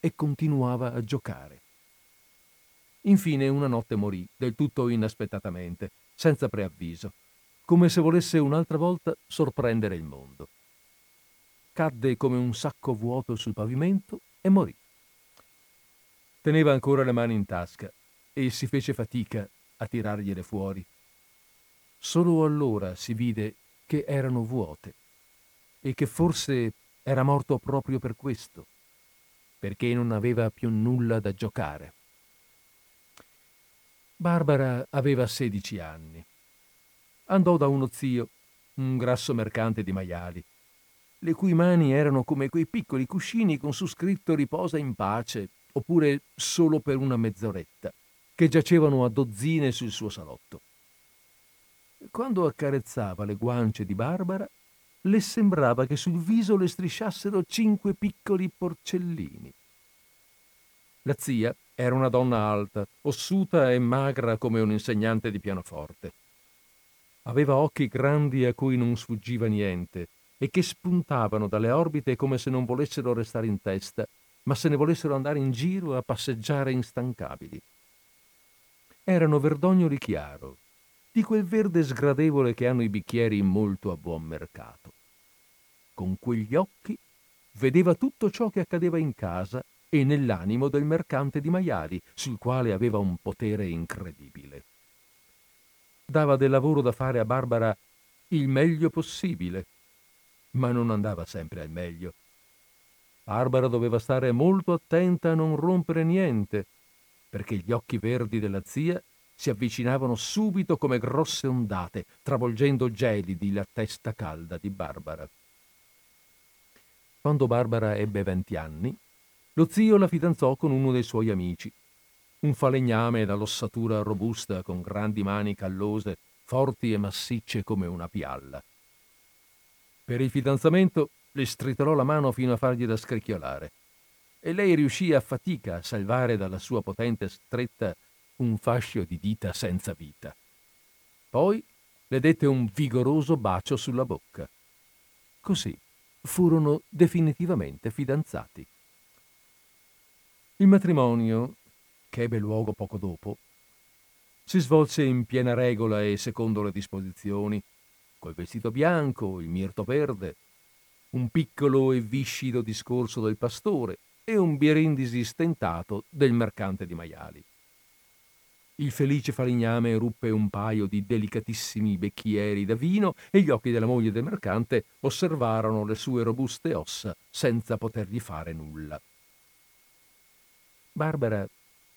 e continuava a giocare. Infine una notte morì, del tutto inaspettatamente, senza preavviso, come se volesse un'altra volta sorprendere il mondo. Cadde come un sacco vuoto sul pavimento e morì. Teneva ancora le mani in tasca e si fece fatica a tirargliele fuori. Solo allora si vide che erano vuote e che forse era morto proprio per questo, perché non aveva più nulla da giocare. Barbara aveva sedici anni. Andò da uno zio, un grasso mercante di maiali, le cui mani erano come quei piccoli cuscini con su scritto «riposa in pace» oppure «solo per una mezz'oretta», che giacevano a dozzine sul suo salotto. Quando accarezzava le guance di Barbara, le sembrava che sul viso le strisciassero cinque piccoli porcellini. La zia era una donna alta, ossuta e magra come un insegnante di pianoforte. Aveva occhi grandi a cui non sfuggiva niente, e che spuntavano dalle orbite come se non volessero restare in testa, ma se ne volessero andare in giro a passeggiare instancabili. Erano verdognoli chiaro, di quel verde sgradevole che hanno i bicchieri molto a buon mercato. Con quegli occhi vedeva tutto ciò che accadeva in casa e nell'animo del mercante di maiali, sul quale aveva un potere incredibile. Dava del lavoro da fare a Barbara il meglio possibile, ma non andava sempre al meglio. Barbara doveva stare molto attenta a non rompere niente, perché gli occhi verdi della zia si avvicinavano subito come grosse ondate, travolgendo gelidi la testa calda di Barbara. Quando Barbara ebbe venti anni, lo zio la fidanzò con uno dei suoi amici, un falegname dall'ossatura robusta, con grandi mani callose, forti e massicce come una pialla. Per il fidanzamento le stritolò la mano fino a fargli da scricchiolare, e lei riuscì a fatica a salvare dalla sua potente stretta un fascio di dita senza vita. Poi le dette un vigoroso bacio sulla bocca. Così furono definitivamente fidanzati. Il matrimonio, che ebbe luogo poco dopo, si svolse in piena regola e secondo le disposizioni, col vestito bianco, il mirto verde, un piccolo e viscido discorso del pastore e un birindisi stentato del mercante di maiali. Il felice falegname ruppe un paio di delicatissimi becchieri da vino e gli occhi della moglie del mercante osservarono le sue robuste ossa senza potergli fare nulla. Barbara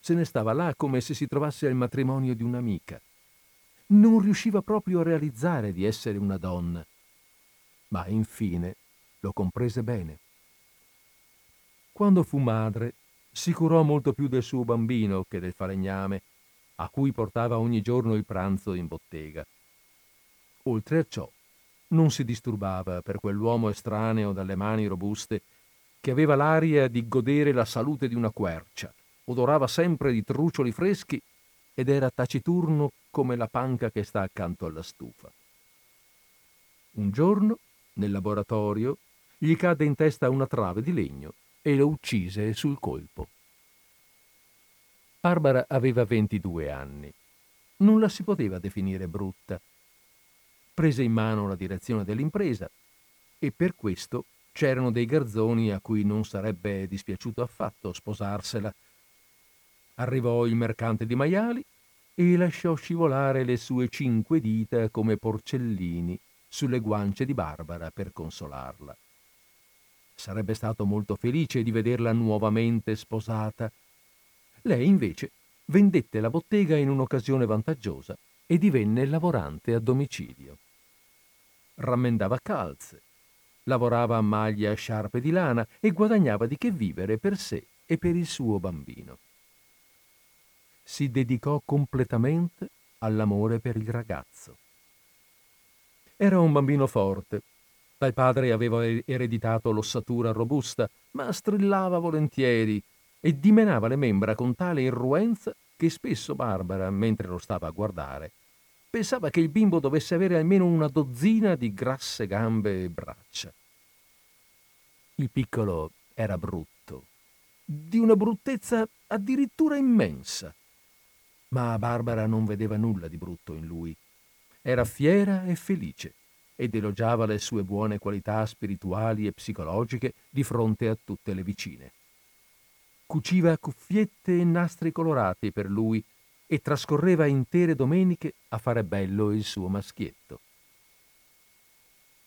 se ne stava là come se si trovasse al matrimonio di un'amica. Non riusciva proprio a realizzare di essere una donna, ma infine lo comprese bene. Quando fu madre, si curò molto più del suo bambino che del falegname, a cui portava ogni giorno il pranzo in bottega. Oltre a ciò, non si disturbava per quell'uomo estraneo dalle mani robuste, che aveva l'aria di godere la salute di una quercia, odorava sempre di trucioli freschi ed era taciturno come la panca che sta accanto alla stufa. Un giorno, nel laboratorio, gli cadde in testa una trave di legno e lo uccise sul colpo. Barbara aveva ventidue anni. Non la si poteva definire brutta. Prese in mano la direzione dell'impresa e per questo c'erano dei garzoni a cui non sarebbe dispiaciuto affatto sposarsela. Arrivò il mercante di maiali e lasciò scivolare le sue cinque dita come porcellini sulle guance di Barbara per consolarla. Sarebbe stato molto felice di vederla nuovamente sposata. Lei invece vendette la bottega in un'occasione vantaggiosa e divenne lavorante a domicilio. Rammendava calze, lavorava a maglie e sciarpe di lana e guadagnava di che vivere per sé e per il suo bambino. Si dedicò completamente all'amore per il ragazzo. Era un bambino forte. Dal padre aveva ereditato l'ossatura robusta, ma strillava volentieri e dimenava le membra con tale irruenza che spesso Barbara, mentre lo stava a guardare, pensava che il bimbo dovesse avere almeno una dozzina di grasse gambe e braccia. Il piccolo era brutto, di una bruttezza addirittura immensa, ma Barbara non vedeva nulla di brutto in lui. Era fiera e felice ed elogiava le sue buone qualità spirituali e psicologiche di fronte a tutte le vicine. Cuciva cuffiette e nastri colorati per lui e trascorreva intere domeniche a fare bello il suo maschietto.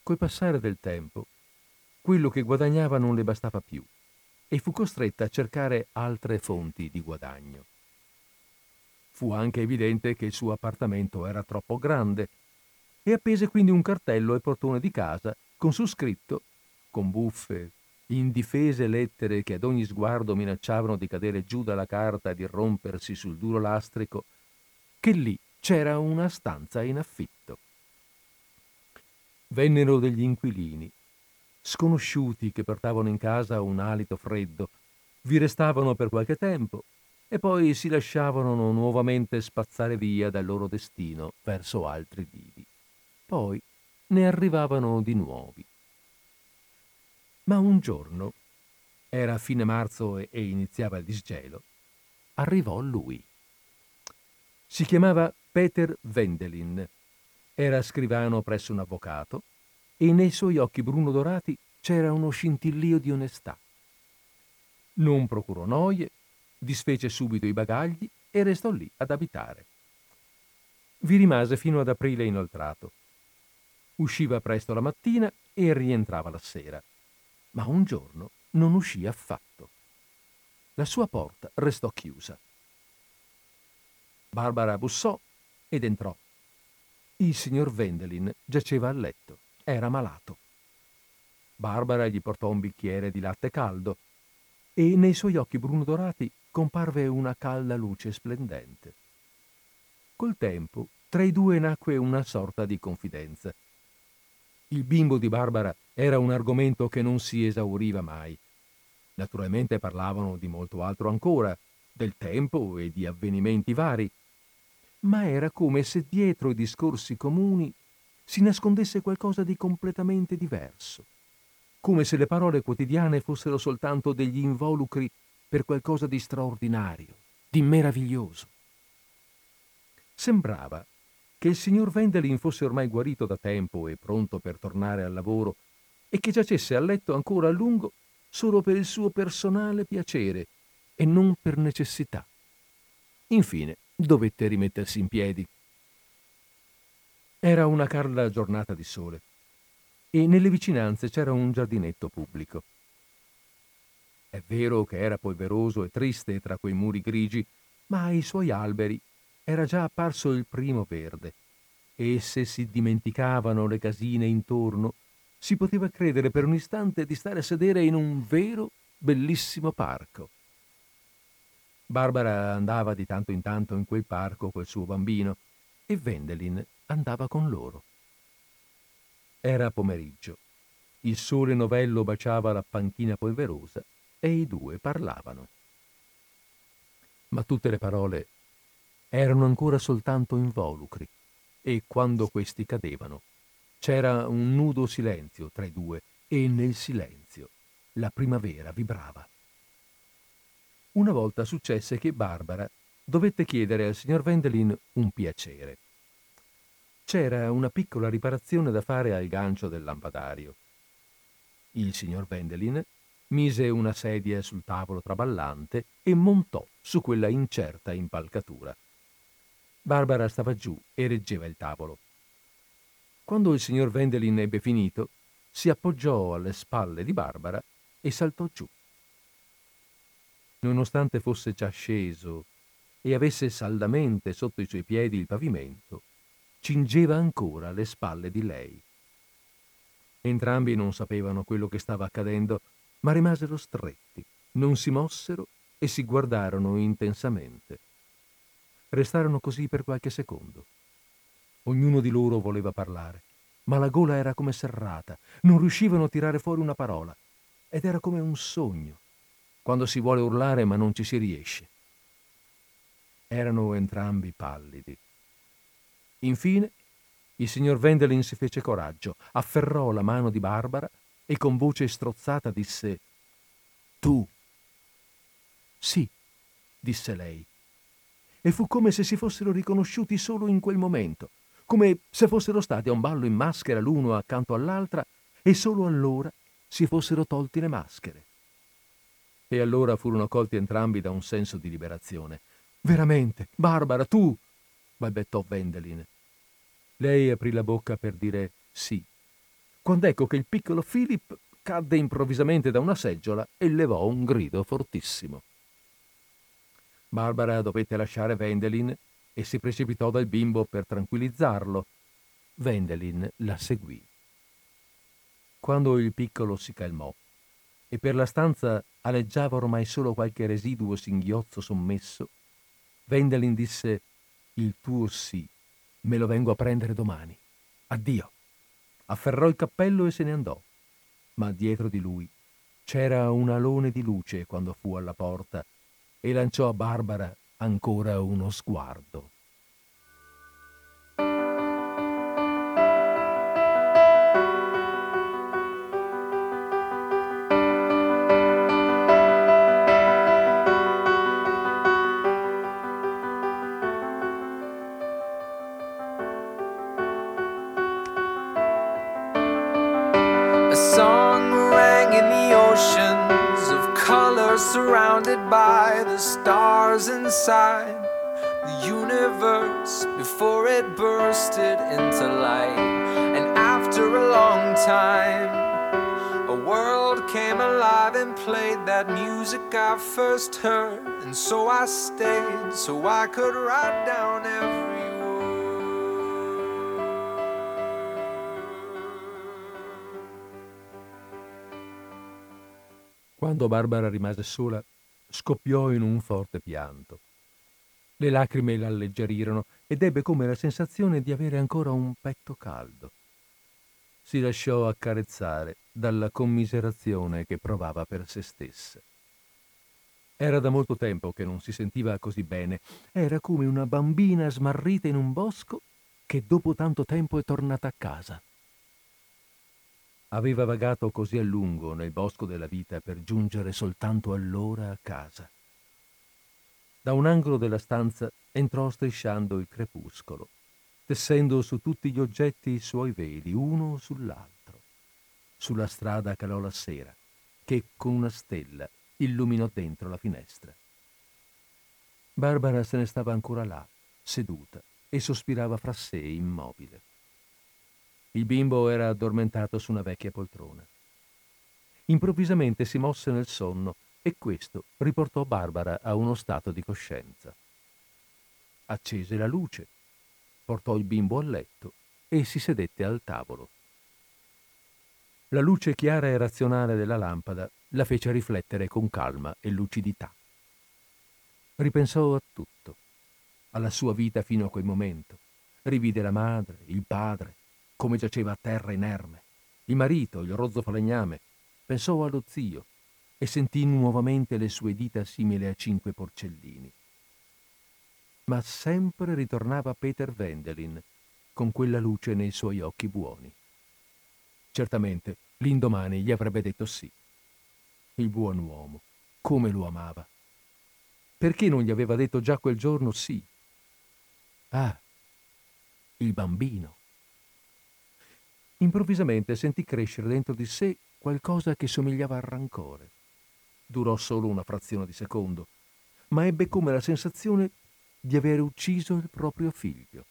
Col passare del tempo, quello che guadagnava non le bastava più e fu costretta a cercare altre fonti di guadagno. Fu anche evidente che il suo appartamento era troppo grande e appese quindi un cartello e portone di casa con su scritto, con buffe, indifese lettere che ad ogni sguardo minacciavano di cadere giù dalla carta e di rompersi sul duro lastrico, che lì c'era una stanza in affitto. Vennero degli inquilini, sconosciuti che portavano in casa un alito freddo, vi restavano per qualche tempo e poi si lasciavano nuovamente spazzare via dal loro destino verso altri vivi. Poi ne arrivavano di nuovi. Ma un giorno, era fine marzo e iniziava il disgelo, arrivò lui. Si chiamava Peter Wendelin, era scrivano presso un avvocato e nei suoi occhi bruno dorati c'era uno scintillio di onestà. Non procurò noie, disfece subito i bagagli e restò lì ad abitare. Vi rimase fino ad aprile inoltrato. Usciva presto la mattina e rientrava la sera, ma un giorno non uscì affatto. La sua porta restò chiusa. Barbara bussò ed entrò. Il signor Wendelin giaceva a letto, era malato. Barbara gli portò un bicchiere di latte caldo e nei suoi occhi bruno dorati comparve una calda luce splendente. Col tempo, tra i due nacque una sorta di confidenza. Il bimbo di Barbara era un argomento che non si esauriva mai. Naturalmente parlavano di molto altro ancora, del tempo e di avvenimenti vari, ma era come se dietro i discorsi comuni si nascondesse qualcosa di completamente diverso, come se le parole quotidiane fossero soltanto degli involucri per qualcosa di straordinario, di meraviglioso. Sembrava che il signor Wendelin fosse ormai guarito da tempo e pronto per tornare al lavoro e che giacesse a letto ancora a lungo solo per il suo personale piacere e non per necessità. Infine dovette rimettersi in piedi. Era una calda giornata di sole e nelle vicinanze c'era un giardinetto pubblico. È vero che era polveroso e triste tra quei muri grigi, ma ai suoi alberi era già apparso il primo verde e se si dimenticavano le casine intorno si poteva credere per un istante di stare a sedere in un vero bellissimo parco. Barbara andava di tanto in tanto in quel parco col suo bambino e Wendelin andava con loro. Era pomeriggio, il sole novello baciava la panchina polverosa e i due parlavano. Ma tutte le parole erano ancora soltanto involucri e quando questi cadevano c'era un nudo silenzio tra i due e nel silenzio la primavera vibrava. Una volta successe che Barbara dovette chiedere al signor Wendelin un piacere. C'era una piccola riparazione da fare al gancio del lampadario. Il signor Wendelin mise una sedia sul tavolo traballante e montò su quella incerta impalcatura. Barbara stava giù e reggeva il tavolo. Quando il signor Wendelin ebbe finito, si appoggiò alle spalle di Barbara e saltò giù. Nonostante fosse già sceso e avesse saldamente sotto i suoi piedi il pavimento, cingeva ancora le spalle di lei. Entrambi non sapevano quello che stava accadendo, ma rimasero stretti Non si mossero e si guardarono intensamente. Restarono così per qualche secondo. Ognuno di loro voleva parlare, ma la gola era come serrata, non riuscivano a tirare fuori una parola, ed era come un sogno, quando si vuole urlare ma non ci si riesce. Erano entrambi pallidi. Infine, il signor Wendelin si fece coraggio, afferrò la mano di Barbara e con voce strozzata disse: «Tu!» «Sì», disse lei. E fu come se si fossero riconosciuti solo in quel momento, come se fossero stati a un ballo in maschera l'uno accanto all'altra e solo allora si fossero tolti le maschere. E allora furono colti entrambi da un senso di liberazione. «Veramente, Barbara, tu!» balbettò Wendelin. Lei aprì la bocca per dire «sì», quando ecco che il piccolo Philip cadde improvvisamente da una seggiola e levò un grido fortissimo. Barbara dovette lasciare Wendelin e si precipitò dal bimbo per tranquillizzarlo. Wendelin la seguì. Quando il piccolo si calmò e per la stanza aleggiava ormai solo qualche residuo singhiozzo sommesso, Wendelin disse: «Il tuo sì, me lo vengo a prendere domani. Addio!» Afferrò il cappello e se ne andò, ma dietro di lui c'era un alone di luce quando fu alla porta, e lanciò a Barbara ancora uno sguardo. A song rang in the oceans of color, surrounded by stars inside the universe before it bursted into light. And after a long time, a world came alive and played that music I first heard. And so I stayed, so I could write down every word. Quando Barbara rimase sola, scoppiò in un forte pianto. Le lacrime l'alleggerirono ed ebbe come la sensazione di avere ancora un petto caldo. Si lasciò accarezzare dalla commiserazione che provava per se stessa. Era da molto tempo che non si sentiva così bene. Era come una bambina smarrita in un bosco che dopo tanto tempo è tornata a casa. Aveva vagato così a lungo nel bosco della vita per giungere soltanto allora a casa. Da un angolo della stanza entrò strisciando il crepuscolo, tessendo su tutti gli oggetti i suoi veli, uno sull'altro. Sulla strada calò la sera, che con una stella illuminò dentro la finestra. Barbara se ne stava ancora là, seduta, e sospirava fra sé, immobile. Il bimbo era addormentato su una vecchia poltrona. Improvvisamente si mosse nel sonno e questo riportò Barbara a uno stato di coscienza. Accese la luce, portò il bimbo a letto e si sedette al tavolo. La luce chiara e razionale della lampada la fece riflettere con calma e lucidità. Ripensò a tutto, alla sua vita fino a quel momento. Rivide la madre, il padre, come giaceva a terra inerme, il marito, il rozzo falegname. Pensò allo zio e sentì nuovamente le sue dita simili a cinque porcellini. Ma sempre ritornava Peter Wendelin con quella luce nei suoi occhi buoni. Certamente l'indomani gli avrebbe detto sì. Il buon uomo, come lo amava! Perché non gli aveva detto già quel giorno sì? Ah, il bambino! Improvvisamente sentì crescere dentro di sé qualcosa che somigliava al rancore. Durò solo una frazione di secondo, ma ebbe come la sensazione di avere ucciso il proprio figlio.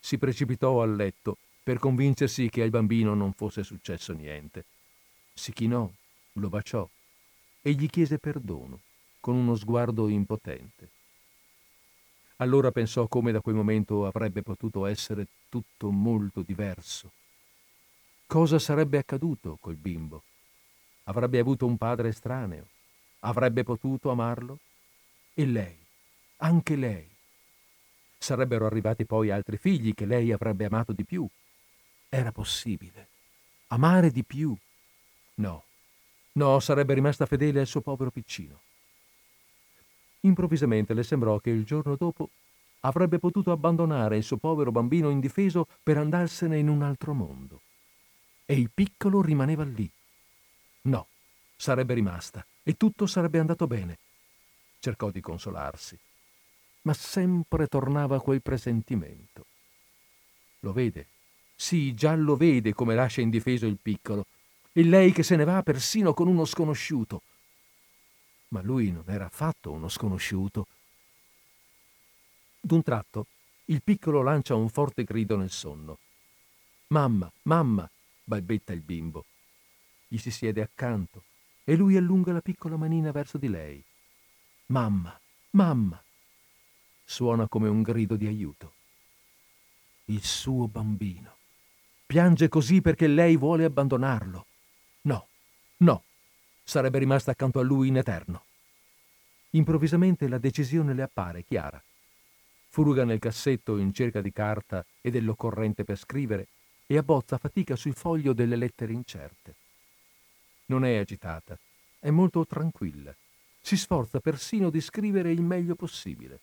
Si precipitò al letto per convincersi che al bambino non fosse successo niente. Si chinò, lo baciò e gli chiese perdono con uno sguardo impotente. Allora pensò come da quel momento avrebbe potuto essere tutto molto diverso. Cosa sarebbe accaduto col bimbo? Avrebbe avuto un padre estraneo, Avrebbe potuto amarlo? E lei, anche lei. Sarebbero arrivati poi altri figli che lei avrebbe amato di più. Era possibile. Amare di più. No, no, sarebbe rimasta fedele al suo povero piccino. Improvvisamente le sembrò che il giorno dopo avrebbe potuto abbandonare il suo povero bambino indifeso per andarsene in un altro mondo. E il piccolo rimaneva lì. No, sarebbe rimasta e tutto sarebbe andato bene. Cercò di consolarsi, ma sempre tornava quel presentimento. Lo vede? Sì, già lo vede come lascia indifeso il piccolo. E lei che se ne va persino con uno sconosciuto. Ma lui non era affatto uno sconosciuto. D'un tratto, il piccolo lancia un forte grido nel sonno. «Mamma, mamma!» balbetta il bimbo. Gli si siede accanto e lui allunga la piccola manina verso di lei. «Mamma, mamma!» Suona come un grido di aiuto. Il suo bambino. Piange così perché lei vuole abbandonarlo. No, no, sarebbe rimasta accanto a lui in eterno. Improvvisamente la decisione le appare chiara. Furuga nel cassetto in cerca di carta e dell'occorrente per scrivere e abbozza a fatica sul foglio delle lettere incerte. Non è agitata, è molto tranquilla. Si sforza persino di scrivere il meglio possibile.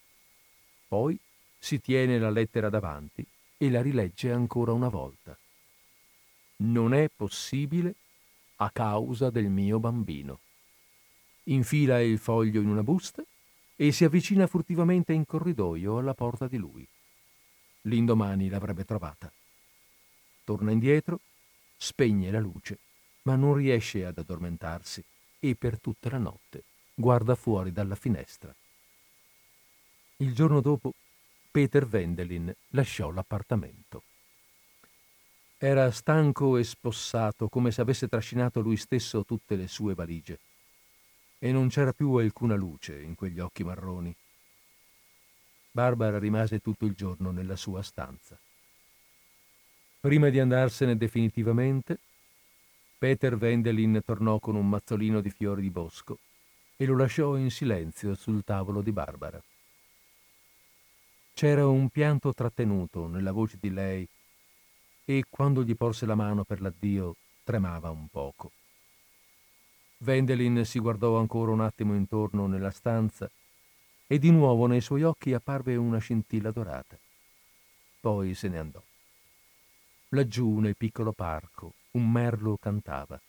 Poi si tiene la lettera davanti e la rilegge ancora una volta. Non è possibile a causa del mio bambino. Infila il foglio in una busta e si avvicina furtivamente in corridoio alla porta di lui. L'indomani l'avrebbe trovata. Torna indietro, spegne la luce, ma non riesce ad addormentarsi e per tutta la notte guarda fuori dalla finestra. Il giorno dopo Peter Wendelin lasciò l'appartamento. Era stanco e spossato, come se avesse trascinato lui stesso tutte le sue valigie. E non c'era più alcuna luce in quegli occhi marroni. Barbara rimase tutto il giorno nella sua stanza. Prima di andarsene definitivamente, Peter Wendelin tornò con un mazzolino di fiori di bosco e lo lasciò in silenzio sul tavolo di Barbara. C'era un pianto trattenuto nella voce di lei e, quando gli porse la mano per l'addio, tremava un poco. Wendelin si guardò ancora un attimo intorno nella stanza e di nuovo nei suoi occhi apparve una scintilla dorata. Poi se ne andò. Laggiù nel piccolo parco un merlo cantava.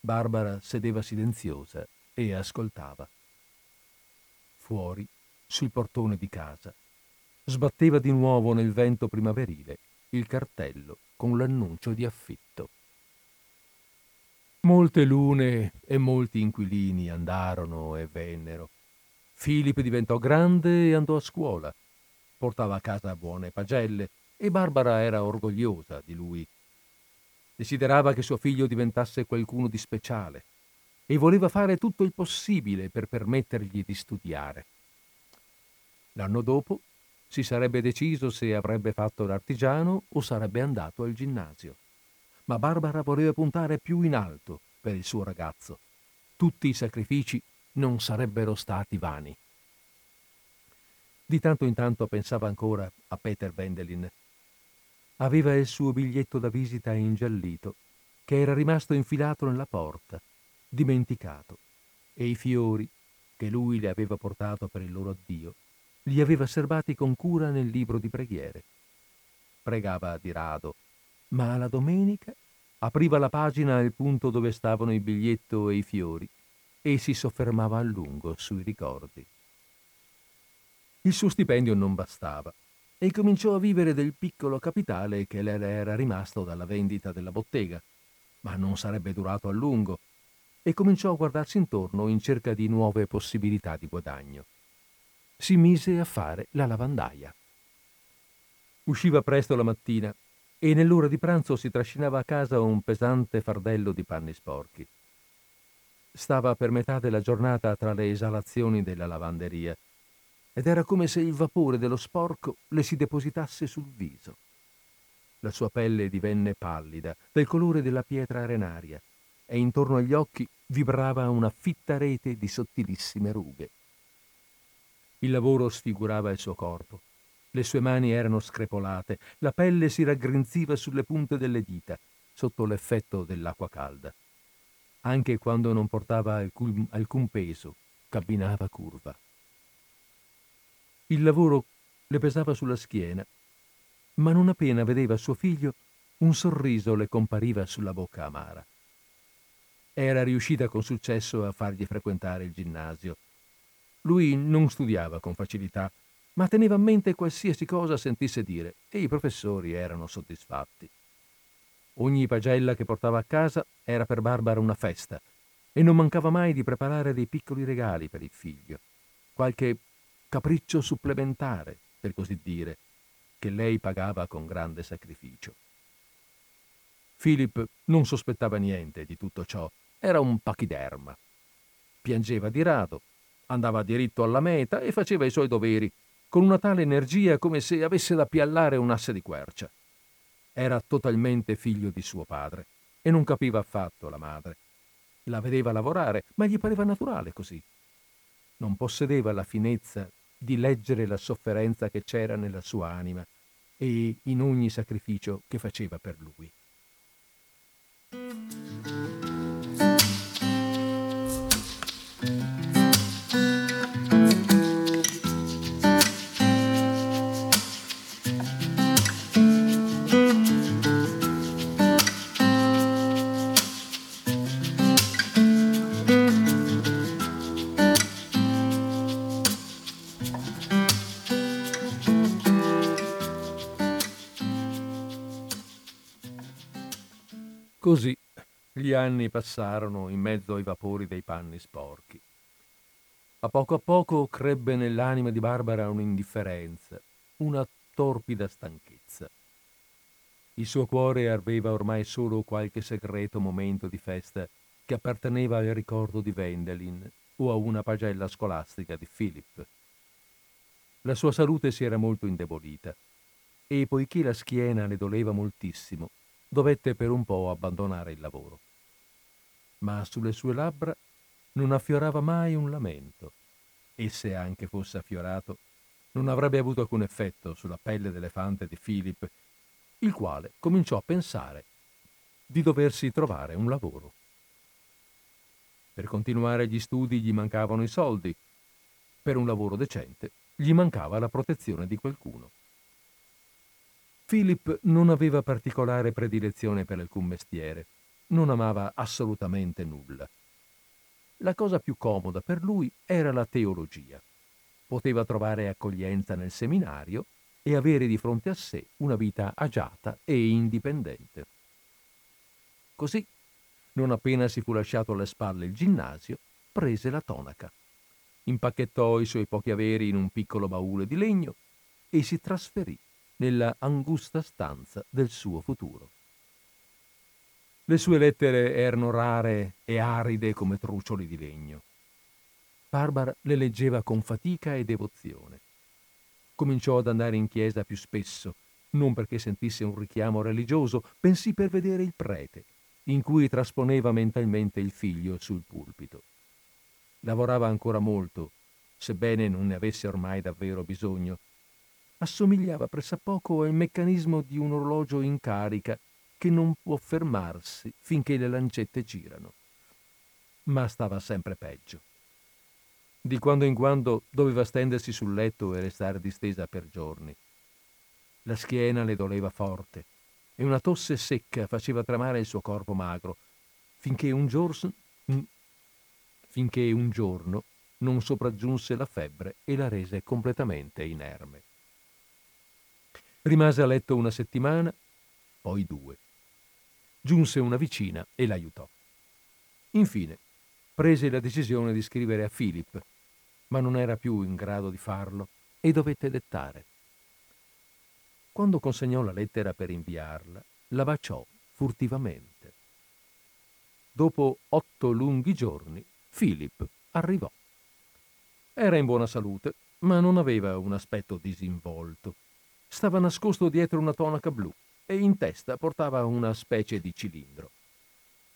Barbara sedeva silenziosa e ascoltava. Fuori, sul portone di casa, sbatteva di nuovo nel vento primaverile il cartello con l'annuncio di affitto. Molte lune e molti inquilini andarono e vennero. Philip diventò grande e andò a scuola. Portava a casa buone pagelle e Barbara era orgogliosa di lui. Desiderava che suo figlio diventasse qualcuno di speciale e voleva fare tutto il possibile per permettergli di studiare. L'anno dopo si sarebbe deciso se avrebbe fatto l'artigiano o sarebbe andato al ginnasio. Ma Barbara voleva puntare più in alto per il suo ragazzo. Tutti i sacrifici non sarebbero stati vani. Di tanto in tanto pensava ancora a Peter Wendelin. Aveva il suo biglietto da visita ingiallito, che era rimasto infilato nella porta, dimenticato, e i fiori che lui le aveva portato per il loro addio li aveva serbati con cura nel libro di preghiere. Pregava di rado, ma la domenica apriva la pagina al punto dove stavano il biglietto e i fiori e si soffermava a lungo sui ricordi. Il suo stipendio non bastava e cominciò a vivere del piccolo capitale che le era rimasto dalla vendita della bottega, ma non sarebbe durato a lungo, e cominciò a guardarsi intorno in cerca di nuove possibilità di guadagno. Si mise a fare la lavandaia. Usciva presto la mattina e nell'ora di pranzo si trascinava a casa un pesante fardello di panni sporchi. Stava per metà della giornata tra le esalazioni della lavanderia ed era come se il vapore dello sporco le si depositasse sul viso. La sua pelle divenne pallida, del colore della pietra arenaria, e intorno agli occhi vibrava una fitta rete di sottilissime rughe. Il lavoro sfigurava il suo corpo. Le sue mani erano screpolate, la pelle si raggrinziva sulle punte delle dita, sotto l'effetto dell'acqua calda. Anche quando non portava alcun, alcun peso, camminava curva. Il lavoro le pesava sulla schiena, ma non appena vedeva suo figlio, un sorriso le compariva sulla bocca amara. Era riuscita con successo a fargli frequentare il ginnasio. Lui non studiava con facilità, ma teneva a mente qualsiasi cosa sentisse dire e i professori erano soddisfatti. Ogni pagella che portava a casa era per Barbara una festa e non mancava mai di preparare dei piccoli regali per il figlio, qualche capriccio supplementare, per così dire, che lei pagava con grande sacrificio. Philip non sospettava niente di tutto ciò, era un pachiderma. Piangeva di rado, andava diritto alla meta e faceva i suoi doveri, con una tale energia come se avesse da piallare un'asse di quercia. Era totalmente figlio di suo padre e non capiva affatto la madre. La vedeva lavorare, ma gli pareva naturale così. Non possedeva la finezza di leggere la sofferenza che c'era nella sua anima e in ogni sacrificio che faceva per lui. Così gli anni passarono in mezzo ai vapori dei panni sporchi. A poco a poco crebbe nell'anima di Barbara un'indifferenza, una torpida stanchezza. Il suo cuore ardeva ormai solo qualche segreto momento di festa che apparteneva al ricordo di Wendelin o a una pagella scolastica di Philip. La sua salute si era molto indebolita e poiché la schiena le doleva moltissimo, dovette per un po' abbandonare il lavoro. Ma sulle sue labbra non affiorava mai un lamento e se anche fosse affiorato non avrebbe avuto alcun effetto sulla pelle d'elefante di Philip, il quale cominciò a pensare di doversi trovare un lavoro. Per continuare gli studi gli mancavano i soldi, per un lavoro decente gli mancava la protezione di qualcuno. Philip non aveva particolare predilezione per alcun mestiere, non amava assolutamente nulla. La cosa più comoda per lui era la teologia. Poteva trovare accoglienza nel seminario e avere di fronte a sé una vita agiata e indipendente. Così, non appena si fu lasciato alle spalle il ginnasio, prese la tonaca, impacchettò i suoi pochi averi in un piccolo baule di legno e si trasferì nella angusta stanza del suo futuro. Le sue lettere erano rare e aride come trucioli di legno. Barbara le leggeva con fatica e devozione. Cominciò ad andare in chiesa più spesso, non perché sentisse un richiamo religioso, bensì per vedere il prete, in cui trasponeva mentalmente il figlio sul pulpito. Lavorava ancora molto, sebbene non ne avesse ormai davvero bisogno. Assomigliava pressappoco al meccanismo di un orologio in carica che non può fermarsi finché le lancette girano. Ma stava sempre peggio. Di quando in quando doveva stendersi sul letto e restare distesa per giorni. La schiena le doleva forte e una tosse secca faceva tremare il suo corpo magro, finché un giorno, finché un giorno non sopraggiunse la febbre e la rese completamente inerme. Rimase a letto una settimana, poi due. Giunse una vicina e l'aiutò. Infine, prese la decisione di scrivere a Philip, ma non era più in grado di farlo e dovette dettare. Quando consegnò la lettera per inviarla, la baciò furtivamente. Dopo otto lunghi giorni, Philip arrivò. Era in buona salute, ma non aveva un aspetto disinvolto. Stava nascosto dietro una tonaca blu e in testa portava una specie di cilindro.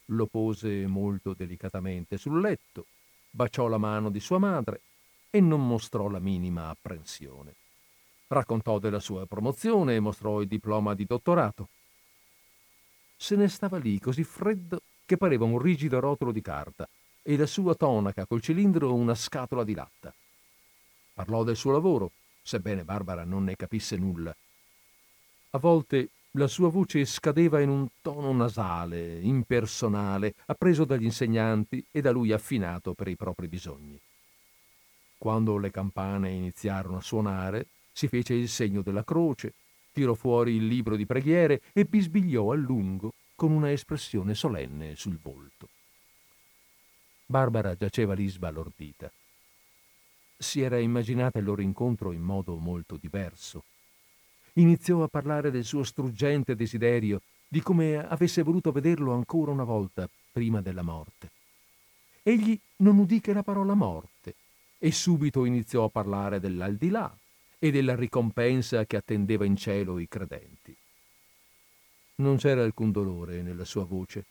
Lo pose molto delicatamente sul letto, baciò la mano di sua madre e non mostrò la minima apprensione. Raccontò della sua promozione e mostrò il diploma di dottorato. Se ne stava lì così freddo che pareva un rigido rotolo di carta e la sua tonaca col cilindro una scatola di latta. Parlò del suo lavoro, sebbene Barbara non ne capisse nulla. A volte la sua voce scadeva in un tono nasale, impersonale, appreso dagli insegnanti e da lui affinato per i propri bisogni. Quando le campane iniziarono a suonare, si fece il segno della croce, tirò fuori il libro di preghiere e bisbigliò a lungo con una espressione solenne sul volto. Barbara giaceva lì sbalordita. Si era immaginata il loro incontro in modo molto diverso. Iniziò a parlare del suo struggente desiderio, di come avesse voluto vederlo ancora una volta prima della morte. Egli non udì che la parola morte e subito iniziò a parlare dell'aldilà e della ricompensa che attendeva in cielo i credenti. Non c'era alcun dolore nella sua voce,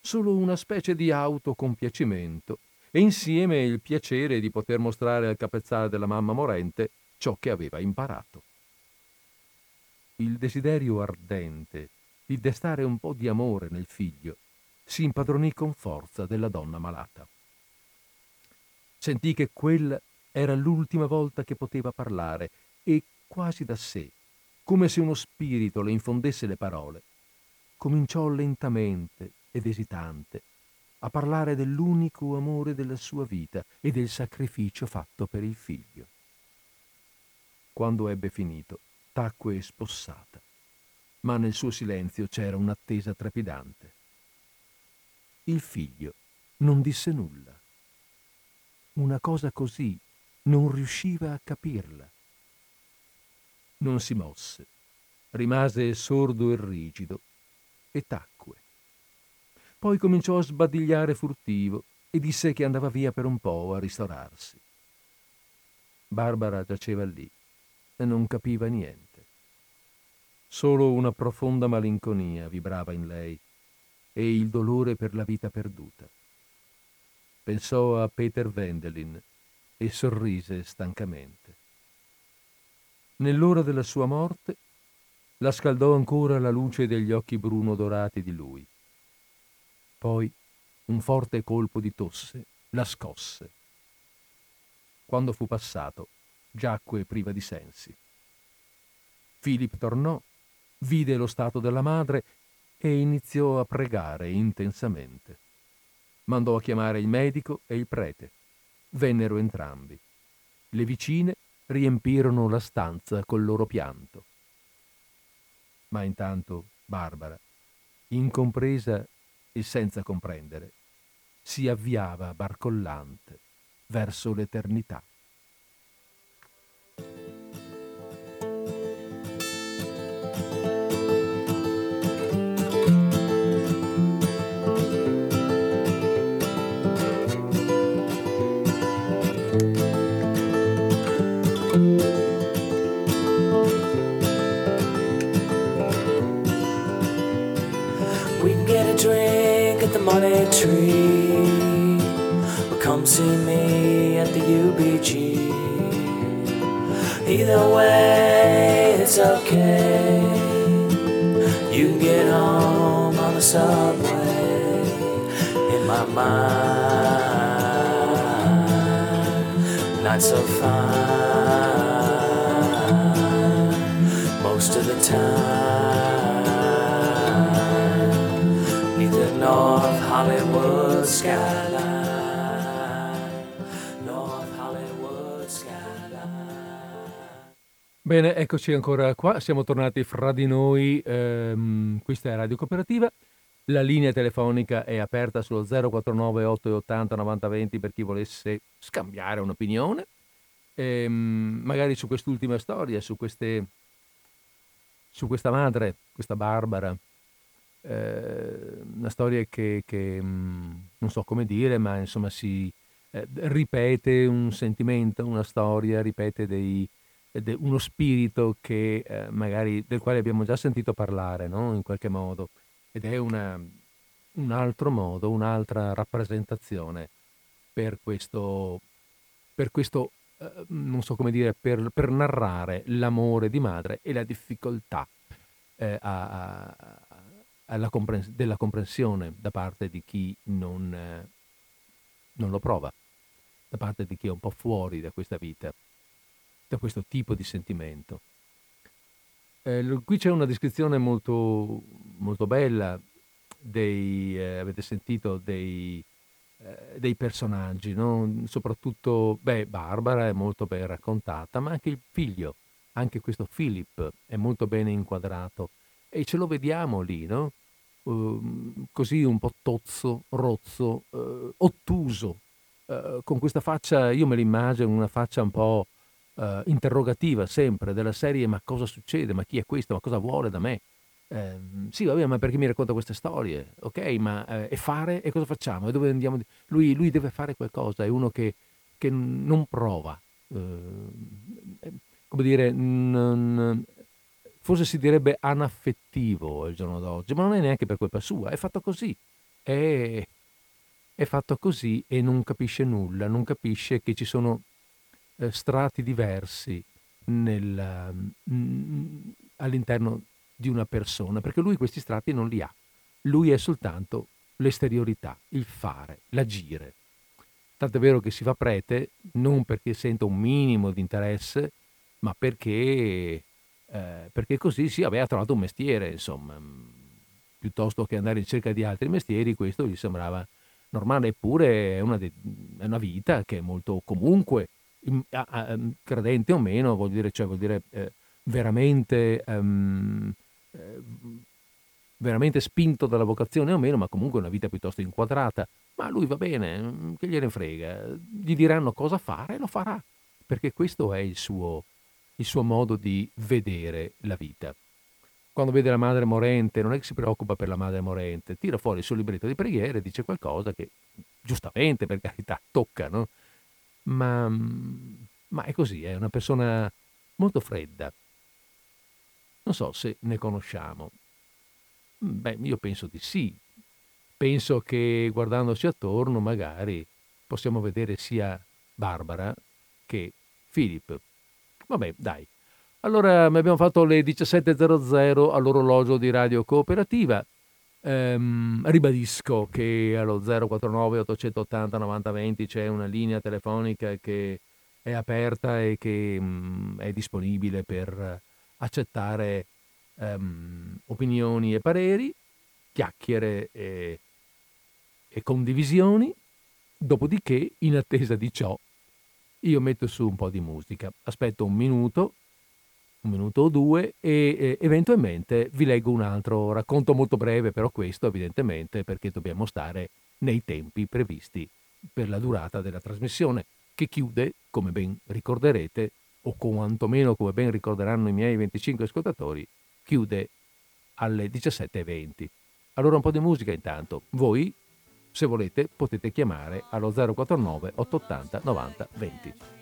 solo una specie di autocompiacimento e insieme il piacere di poter mostrare al capezzale della mamma morente ciò che aveva imparato. Il desiderio ardente di destare un po' di amore nel figlio si impadronì con forza della donna malata. Sentì che quella era l'ultima volta che poteva parlare e quasi da sé, come se uno spirito le infondesse le parole, cominciò lentamente ed esitante a parlare dell'unico amore della sua vita e del sacrificio fatto per il figlio. Quando ebbe finito, tacque spossata, ma nel suo silenzio c'era un'attesa trepidante. Il figlio non disse nulla. Una cosa così non riusciva a capirla. Non si mosse, rimase sordo e rigido e tacque. Poi cominciò a sbadigliare furtivo e disse che andava via per un po' a ristorarsi. Barbara giaceva lì e non capiva niente. Solo una profonda malinconia vibrava in lei e il dolore per la vita perduta. Pensò a Peter Wendelin e sorrise stancamente. Nell'ora della sua morte la scaldò ancora la luce degli occhi bruno dorati di lui. Poi un forte colpo di tosse la scosse. Quando fu passato, giacque priva di sensi. Philip tornò, vide lo stato della madre e iniziò a pregare intensamente. Mandò a chiamare il medico e il prete. Vennero entrambi. Le vicine riempirono la stanza col loro pianto. Ma intanto Barbara, incompresa e senza comprendere, si avviava barcollante verso l'eternità. Money tree, well, come see me at the U B G. Either way, it's okay. You can get home on the subway. In my mind, not so fine most of the time. Neither nor. Hollywood skyline, North Hollywood skyline. Bene, eccoci ancora qua, siamo tornati fra di noi, ehm, questa è Radio Cooperativa, la linea telefonica è aperta sullo zero quattro nove otto ottanta novanta venti per chi volesse scambiare un'opinione, ehm, magari su quest'ultima storia, su queste, su questa madre, questa Barbara. Una storia che, che non so come dire, ma insomma si eh, ripete un sentimento, una storia, ripete dei, de, uno spirito che eh, magari del quale abbiamo già sentito parlare, no? In qualche modo, ed è una, un altro modo, un'altra rappresentazione per questo, per questo eh, non so come dire, per, per narrare l'amore di madre e la difficoltà eh, a, a, alla comprens- della comprensione da parte di chi non, eh, non lo prova, da parte di chi è un po' fuori da questa vita, da questo tipo di sentimento. Eh, qui c'è una descrizione molto, molto bella dei, eh, avete sentito, dei, eh, dei personaggi, no? Soprattutto, beh, Barbara è molto ben raccontata, ma anche il figlio, anche questo Philip è molto bene inquadrato e ce lo vediamo lì, no? Uh, così un po' tozzo, rozzo, uh, ottuso, uh, con questa faccia, io me l'immagino, una faccia un po' Uh, interrogativa sempre, della serie: ma cosa succede? Ma chi è questo? Ma cosa vuole da me? Eh, sì, va bene, ma perché mi racconta queste storie? Ok, ma eh, e fare? E cosa facciamo? E dove andiamo? Lui, lui deve fare qualcosa, è uno che, che non prova. Eh, come dire, non, forse si direbbe anaffettivo il giorno d'oggi, ma non è neanche per colpa sua, è fatto così. È, è fatto così e non capisce nulla, non capisce che ci sono strati diversi nel, all'interno di una persona, perché lui questi strati non li ha, lui è soltanto l'esteriorità, il fare, l'agire. Tant'è vero che si fa prete non perché senta un minimo di interesse, ma perché, eh, perché così sì, aveva trovato un mestiere, insomma, piuttosto che andare in cerca di altri mestieri, questo gli sembrava normale, eppure è una, de- è una vita che è molto comunque credente o meno, vuol dire, cioè vuol dire eh, veramente ehm, eh, veramente spinto dalla vocazione o meno, ma comunque una vita piuttosto inquadrata. Ma lui va bene, che gliene frega, gli diranno cosa fare e lo farà, perché questo è il suo, il suo modo di vedere la vita. Quando vede la madre morente non è che si preoccupa per la madre morente, tira fuori il suo libretto di preghiere e dice qualcosa che giustamente, per carità, tocca, no? Ma, ma è così, è una persona molto fredda. Non so se ne conosciamo. Beh, io penso di sì. Penso che guardandoci attorno magari possiamo vedere sia Barbara che Philip. Vabbè, dai. Allora, abbiamo fatto le diciassette zero zero all'orologio di Radio Cooperativa. Um, ribadisco che allo zero quattro nove otto otto zero nove zero due zero c'è una linea telefonica che è aperta e che um, è disponibile per accettare um, opinioni e pareri, chiacchiere e, e condivisioni. Dopodiché, in attesa di ciò, io metto su un po' di musica, aspetto un minuto un minuto o due e eh, eventualmente vi leggo un altro racconto molto breve, però questo evidentemente perché dobbiamo stare nei tempi previsti per la durata della trasmissione, che chiude, come ben ricorderete, o quantomeno come ben ricorderanno i miei venticinque ascoltatori, chiude alle diciassette e venti. Allora un po' di musica intanto. Voi, se volete, potete chiamare allo zero quattro nove otto otto zero nove zero due zero.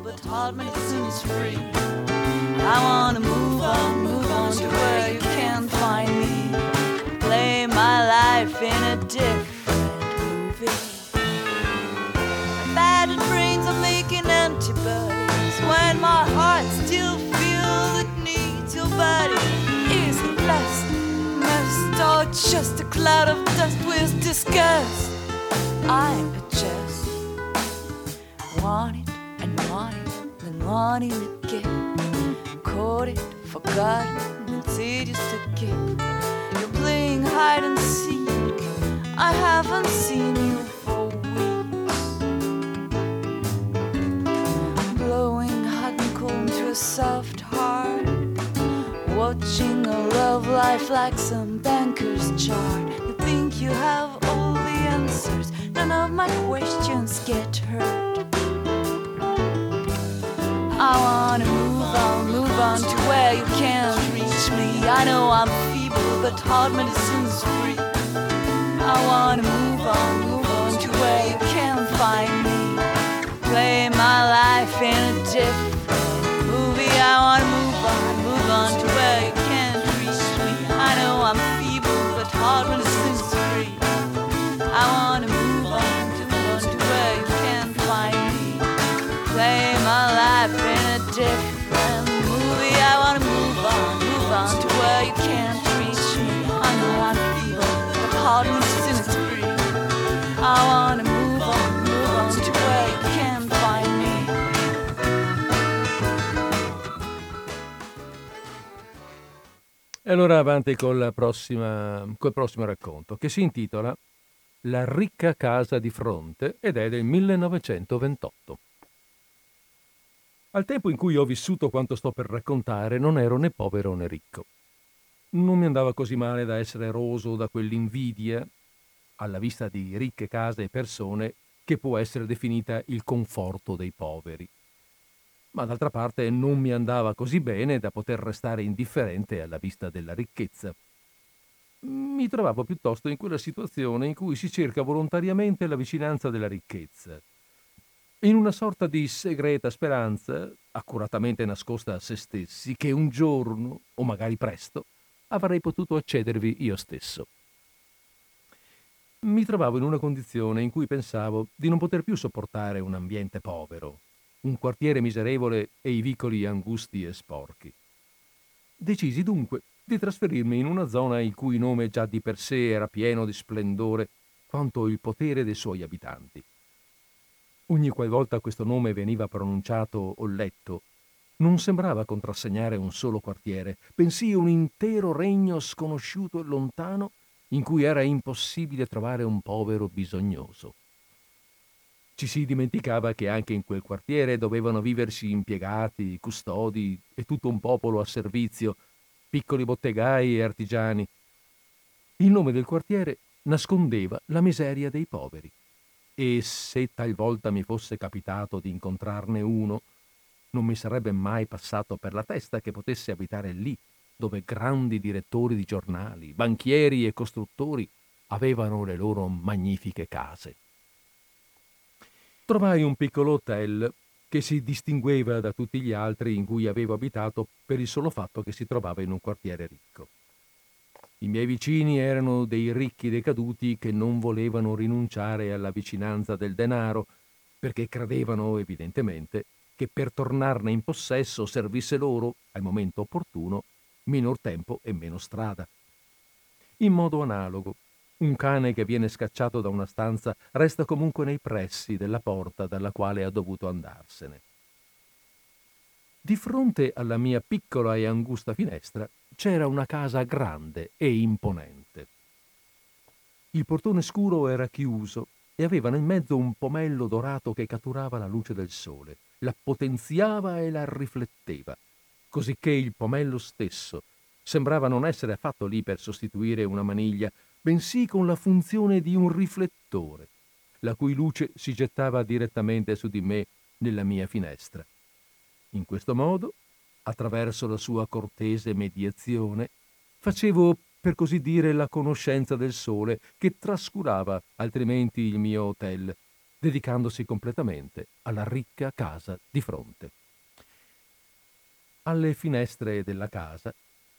But hard medicine is free. And I wanna move on, move on to where you can't find me. Play my life in a different movie. The battered brains are making empty bodies. When my heart still feels it needs your body. Is it lust, must, or just a cloud of dust with disgust? I'm just wanting. And wanting to get caught it, forgotten, it's tedious to get. You're playing hide and seek. I haven't seen you for weeks. Blowing hot and cold to a soft heart. Watching a love life like some banker's chart. You think you have all the answers. None of my questions get hurt. I wanna move on, move on to where you can't reach me. I know I'm feeble, but hard medicine's free. I wanna move on, move on to where you can't find me. Play my life in a different movie. I wanna move on, move on to where you can't reach me. I know I'm feeble, but hard I wanna move on, move on to where you can find me. E allora avanti con la prossima, col prossimo racconto, che si intitola La ricca casa di fronte ed è del millenovecentoventotto. Al tempo in cui ho vissuto quanto sto per raccontare non ero né povero né ricco. Non mi andava così male da essere roso da quell'invidia alla vista di ricche case e persone che può essere definita il conforto dei poveri. Ma d'altra parte non mi andava così bene da poter restare indifferente alla vista della ricchezza. Mi trovavo piuttosto in quella situazione in cui si cerca volontariamente la vicinanza della ricchezza, in una sorta di segreta speranza, accuratamente nascosta a se stessi, che un giorno, o magari presto, avrei potuto accedervi io stesso. Mi trovavo in una condizione in cui pensavo di non poter più sopportare un ambiente povero, un quartiere miserevole e i vicoli angusti e sporchi. Decisi dunque di trasferirmi in una zona il cui nome già di per sé era pieno di splendore quanto il potere dei suoi abitanti. Ogni qualvolta questo nome veniva pronunciato o letto, non sembrava contrassegnare un solo quartiere, bensì un intero regno sconosciuto e lontano in cui era impossibile trovare un povero bisognoso. Ci si dimenticava che anche in quel quartiere dovevano viversi impiegati, custodi e tutto un popolo a servizio, piccoli bottegai e artigiani. Il nome del quartiere nascondeva la miseria dei poveri e se talvolta mi fosse capitato di incontrarne uno, non mi sarebbe mai passato per la testa che potesse abitare lì, dove grandi direttori di giornali, banchieri e costruttori avevano le loro magnifiche case. Trovai un piccolo hotel che si distingueva da tutti gli altri in cui avevo abitato per il solo fatto che si trovava in un quartiere ricco. I miei vicini erano dei ricchi decaduti che non volevano rinunciare alla vicinanza del denaro, perché credevano, evidentemente, che per tornarne in possesso servisse loro, al momento opportuno, minor tempo e meno strada. In modo analogo, un cane che viene scacciato da una stanza resta comunque nei pressi della porta dalla quale ha dovuto andarsene. Di fronte alla mia piccola e angusta finestra c'era una casa grande e imponente. Il portone scuro era chiuso e aveva nel mezzo un pomello dorato che catturava la luce del sole, la potenziava e la rifletteva, cosicché il pomello stesso sembrava non essere affatto lì per sostituire una maniglia, bensì con la funzione di un riflettore, la cui luce si gettava direttamente su di me nella mia finestra. In questo modo, attraverso la sua cortese mediazione, facevo, per così dire, la conoscenza del sole che trascurava altrimenti il mio hotel, dedicandosi completamente alla ricca casa di fronte. Alle finestre della casa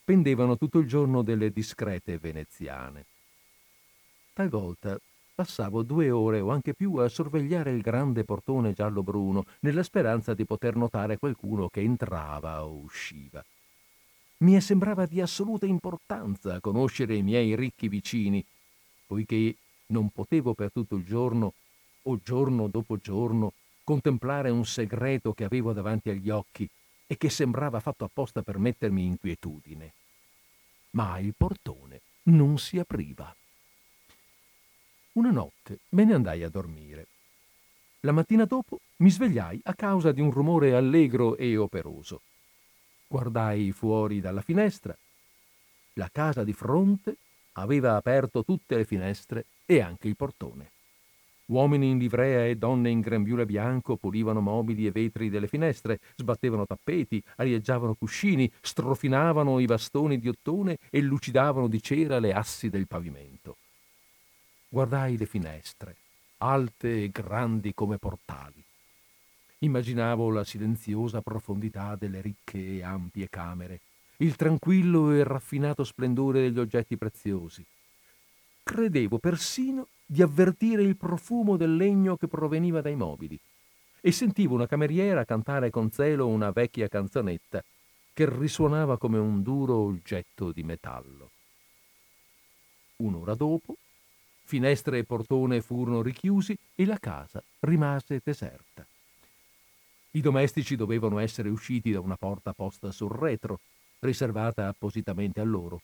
pendevano tutto il giorno delle discrete veneziane. Talvolta passavo due ore o anche più a sorvegliare il grande portone giallo-bruno nella speranza di poter notare qualcuno che entrava o usciva. Mi sembrava di assoluta importanza conoscere i miei ricchi vicini, poiché non potevo per tutto il giorno o giorno dopo giorno contemplare un segreto che avevo davanti agli occhi e che sembrava fatto apposta per mettermi inquietudine. Ma il portone non si apriva. Una notte me ne andai a dormire. La mattina dopo mi svegliai a causa di un rumore allegro e operoso. Guardai fuori dalla finestra. La casa di fronte aveva aperto tutte le finestre e anche il portone. Uomini in livrea e donne in grembiule bianco pulivano mobili e vetri delle finestre, sbattevano tappeti, arieggiavano cuscini, strofinavano i bastoni di ottone e lucidavano di cera le assi del pavimento. Guardai le finestre, alte e grandi come portali. Immaginavo la silenziosa profondità delle ricche e ampie camere, il tranquillo e raffinato splendore degli oggetti preziosi. Credevo persino di avvertire il profumo del legno che proveniva dai mobili e sentivo una cameriera cantare con zelo una vecchia canzonetta che risuonava come un duro oggetto di metallo. Un'ora dopo Finestre e portone furono richiusi e la casa rimase deserta. I domestici dovevano essere usciti da una porta posta sul retro, riservata appositamente a loro.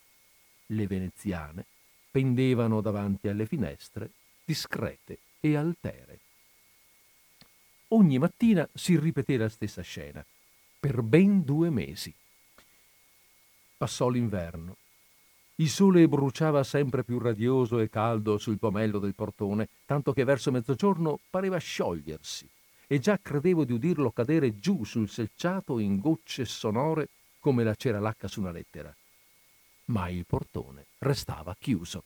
Le veneziane pendevano davanti alle finestre, discrete e altere. Ogni mattina si ripeté la stessa scena, per ben due mesi. Passò l'inverno. Il sole bruciava sempre più radioso e caldo sul pomello del portone, tanto che verso mezzogiorno pareva sciogliersi, e già credevo di udirlo cadere giù sul selciato in gocce sonore come la cera lacca su una lettera. Ma il portone restava chiuso.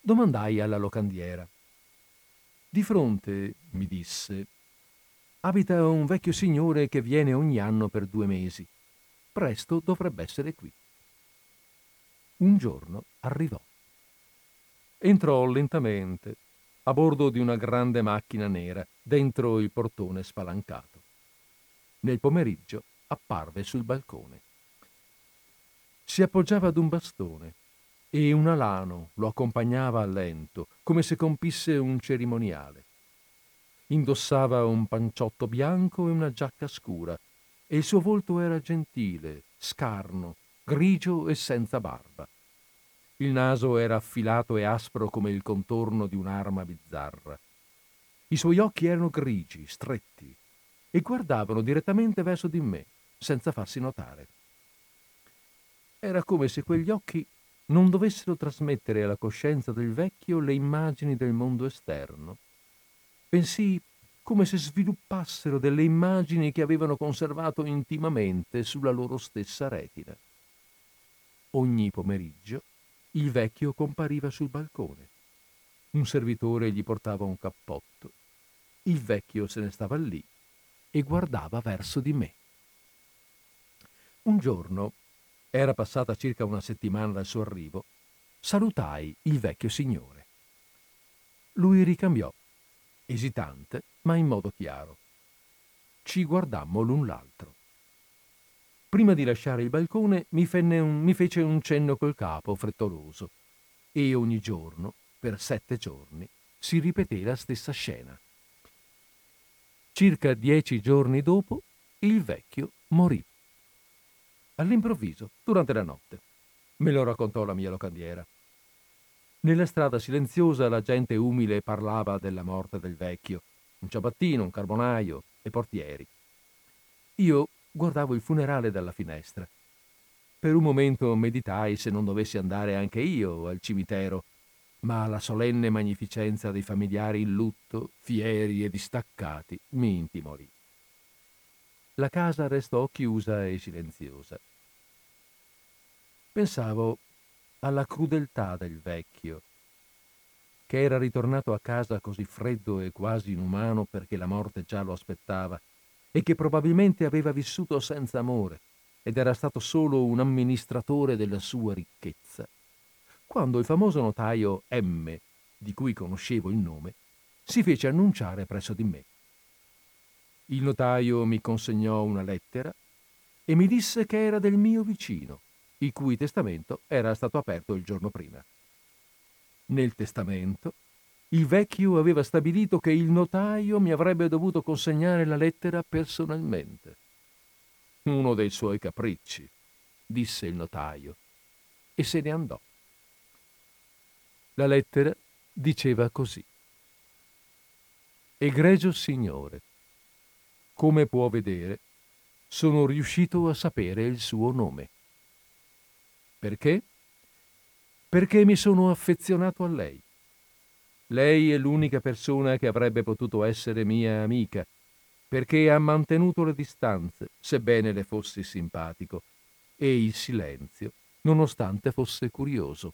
Domandai alla locandiera. Di fronte, mi disse, abita un vecchio signore che viene ogni anno per due mesi. Presto dovrebbe essere qui. Un giorno arrivò. Entrò lentamente, a bordo di una grande macchina nera, dentro il portone spalancato. Nel pomeriggio apparve sul balcone. Si appoggiava ad un bastone e un alano lo accompagnava a lento, come se compisse un cerimoniale. Indossava un panciotto bianco e una giacca scura, e il suo volto era gentile, scarno, grigio e senza barba. Il naso era affilato e aspro come il contorno di un'arma bizzarra. I suoi occhi erano grigi, stretti, e guardavano direttamente verso di me, senza farsi notare. Era come se quegli occhi non dovessero trasmettere alla coscienza del vecchio le immagini del mondo esterno, bensì come se sviluppassero delle immagini che avevano conservato intimamente sulla loro stessa retina. Ogni pomeriggio il vecchio compariva sul balcone. Un servitore gli portava un cappotto. Il vecchio se ne stava lì e guardava verso di me. Un giorno, era passata circa una settimana dal suo arrivo, salutai il vecchio signore. Lui ricambiò, esitante ma in modo chiaro. Ci guardammo l'un l'altro. Prima di lasciare il balcone mi, fenne un, mi fece un cenno col capo frettoloso, e ogni giorno, per sette giorni, si ripeté la stessa scena. Circa dieci giorni dopo, il vecchio morì. All'improvviso, durante la notte, me lo raccontò la mia locandiera. Nella strada silenziosa la gente umile parlava della morte del vecchio, un ciabattino, un carbonaio e portieri. Io guardavo il funerale dalla finestra. Per un momento meditai se non dovessi andare anche io al cimitero, ma la solenne magnificenza dei familiari in lutto, fieri e distaccati, mi intimorì. La casa restò chiusa e silenziosa. Pensavo alla crudeltà del vecchio, che era ritornato a casa così freddo e quasi inumano perché la morte già lo aspettava, e che probabilmente aveva vissuto senza amore ed era stato solo un amministratore della sua ricchezza, quando il famoso notaio M, di cui conoscevo il nome, si fece annunciare presso di me. Il notaio mi consegnò una lettera e mi disse che era del mio vicino, il cui testamento era stato aperto il giorno prima. Nel testamento il vecchio aveva stabilito che il notaio mi avrebbe dovuto consegnare la lettera personalmente. Uno dei suoi capricci, disse il notaio, e se ne andò. La lettera diceva così: Egregio signore, come può vedere, sono riuscito a sapere il suo nome. Perché? Perché mi sono affezionato a lei. Lei è l'unica persona che avrebbe potuto essere mia amica, perché ha mantenuto le distanze, sebbene le fossi simpatico, e il silenzio, nonostante fosse curioso.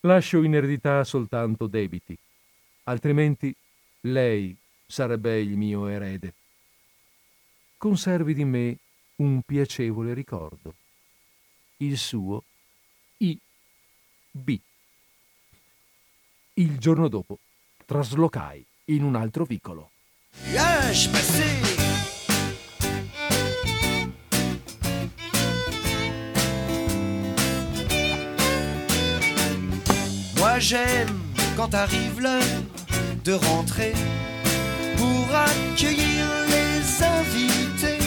Lascio in eredità soltanto debiti, altrimenti lei sarebbe il mio erede. Conservi di me un piacevole ricordo. Il suo I B Il giorno dopo traslocai in un altro vicolo. Yes, merci. Moi j'aime quand arrive l'heure de rentrer pour accueillir les invités.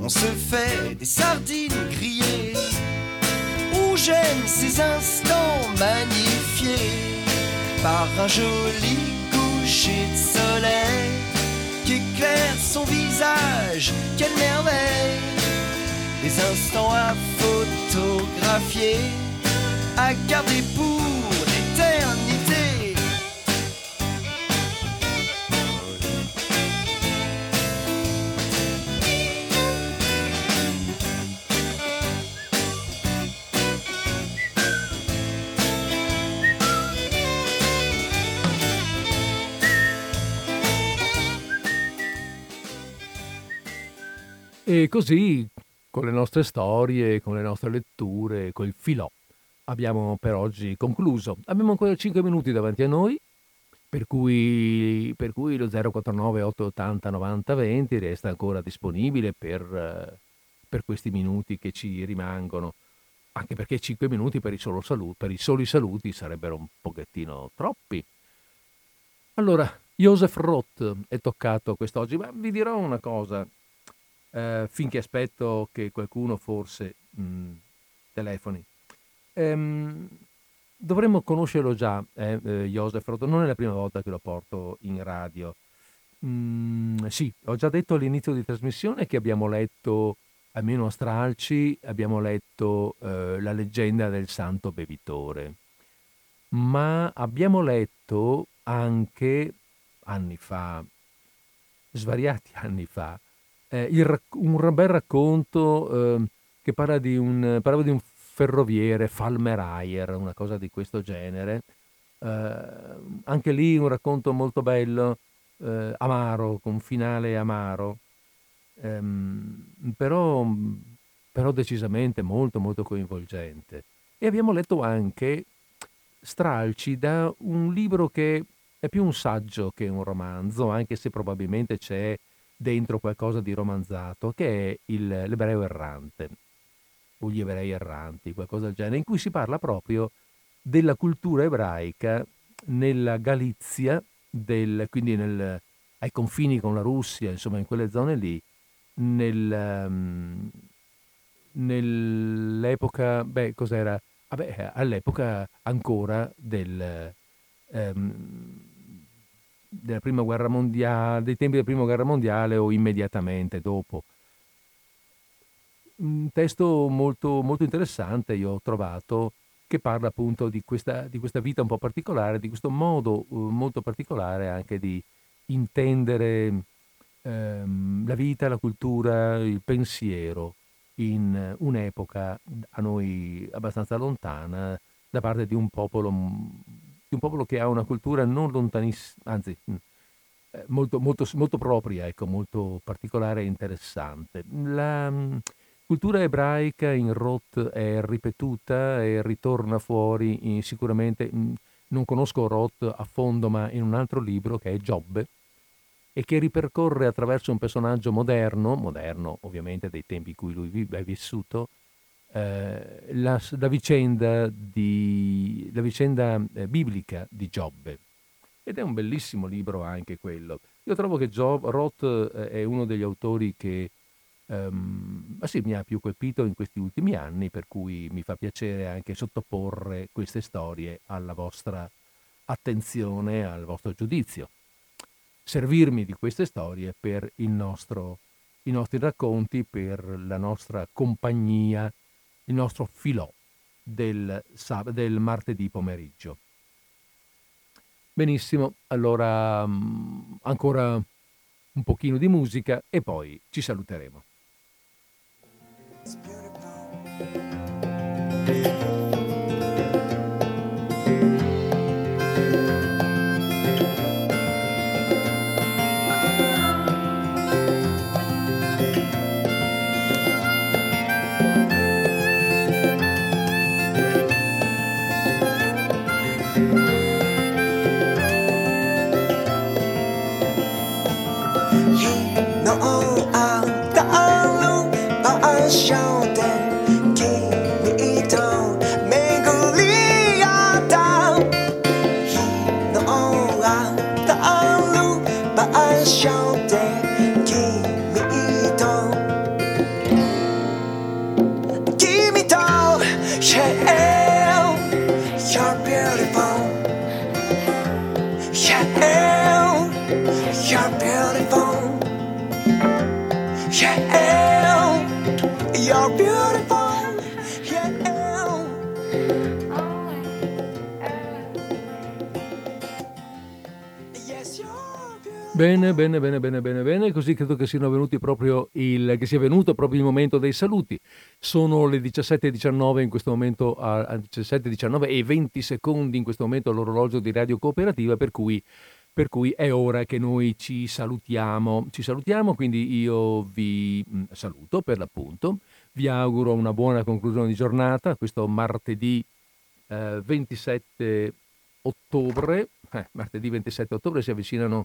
On se fait des sardines grillées où j'aime ces instants magnifiés par un joli coucher de soleil qui éclaire son visage. Quelle merveille! Des instants à photographier, à garder pour l'éternité. E così, con le nostre storie, con le nostre letture, col filò, abbiamo per oggi concluso. Abbiamo ancora cinque minuti davanti a noi, per cui, per cui lo zero quattro nove otto ottanta novanta venti resta ancora disponibile per, per questi minuti che ci rimangono, anche perché cinque minuti per i, solo saluti, per i soli saluti sarebbero un pochettino troppi. Allora, Joseph Roth è toccato quest'oggi, ma vi dirò una cosa, eh, finché aspetto che qualcuno forse mh, telefoni. Um, dovremmo conoscerlo già, eh, eh, Joseph Roth. Non è la prima volta che lo porto in radio. Mm, sì, ho già detto all'inizio di trasmissione che abbiamo letto, almeno a stralci, abbiamo letto eh, La leggenda del santo bevitore, ma abbiamo letto anche anni fa, svariati anni fa, eh, il, un bel racconto eh, che parla di un, parla di un ferroviere, Falmerayer, una cosa di questo genere. Eh, anche lì un racconto molto bello, eh, amaro, con finale amaro, eh, però, però decisamente molto molto coinvolgente. E abbiamo letto anche stralci da un libro che è più un saggio che un romanzo, anche se probabilmente c'è dentro qualcosa di romanzato, che è il, l'ebreo errante. Gli ebrei erranti, qualcosa del genere, in cui si parla proprio della cultura ebraica nella Galizia, del, quindi nel, ai confini con la Russia, insomma in quelle zone lì, nel, um, nell'epoca, beh cos'era? Vabbè, all'epoca ancora del, um, della prima guerra mondiale, dei tempi della prima guerra mondiale o immediatamente dopo. Un testo molto, molto interessante, io ho trovato, che parla appunto di questa, di questa vita un po' particolare, di questo modo molto particolare anche di intendere ehm, la vita, la cultura, il pensiero in un'epoca a noi abbastanza lontana, da parte di un popolo, di un popolo che ha una cultura non lontanissima, anzi molto, molto, molto propria, ecco, molto particolare e interessante. La cultura ebraica in Roth è ripetuta e ritorna fuori sicuramente. Non conosco Roth a fondo, ma in un altro libro che è Giobbe, e che ripercorre attraverso un personaggio moderno, moderno ovviamente dei tempi in cui lui è vissuto, eh, la, la vicenda di, la vicenda biblica di Giobbe. Ed è un bellissimo libro anche quello. Io trovo che Job, Roth è uno degli autori che Um, ma sì, mi ha più colpito in questi ultimi anni, per cui mi fa piacere anche sottoporre queste storie alla vostra attenzione, al vostro giudizio, servirmi di queste storie per il nostro, i nostri racconti, per la nostra compagnia, il nostro filò del, sab- del martedì pomeriggio. Benissimo, allora um, ancora un pochino di musica e poi ci saluteremo. It's beautiful. Shout and give me down. Bene, bene, bene, bene, bene, bene, così credo che siano venuti proprio il, che sia venuto proprio il momento dei saluti. Sono le diciassette e diciannove in questo momento, a diciassette e diciannove e venti secondi in questo momento all'orologio di Radio Cooperativa, per cui, per cui è ora che noi ci salutiamo. Ci salutiamo, quindi io vi saluto per l'appunto, vi auguro una buona conclusione di giornata, questo martedì eh, ventisette ottobre, eh, martedì ventisette ottobre si avvicinano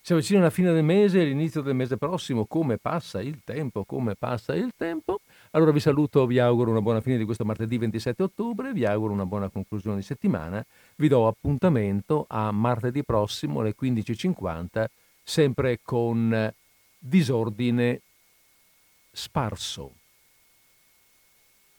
Si avvicina la fine del mese e l'inizio del mese prossimo. Come passa il tempo, come passa il tempo. Allora vi saluto, vi auguro una buona fine di questo martedì ventisette ottobre, vi auguro una buona conclusione di settimana. Vi do appuntamento a martedì prossimo alle quindici e cinquanta, sempre con Disordine Sparso.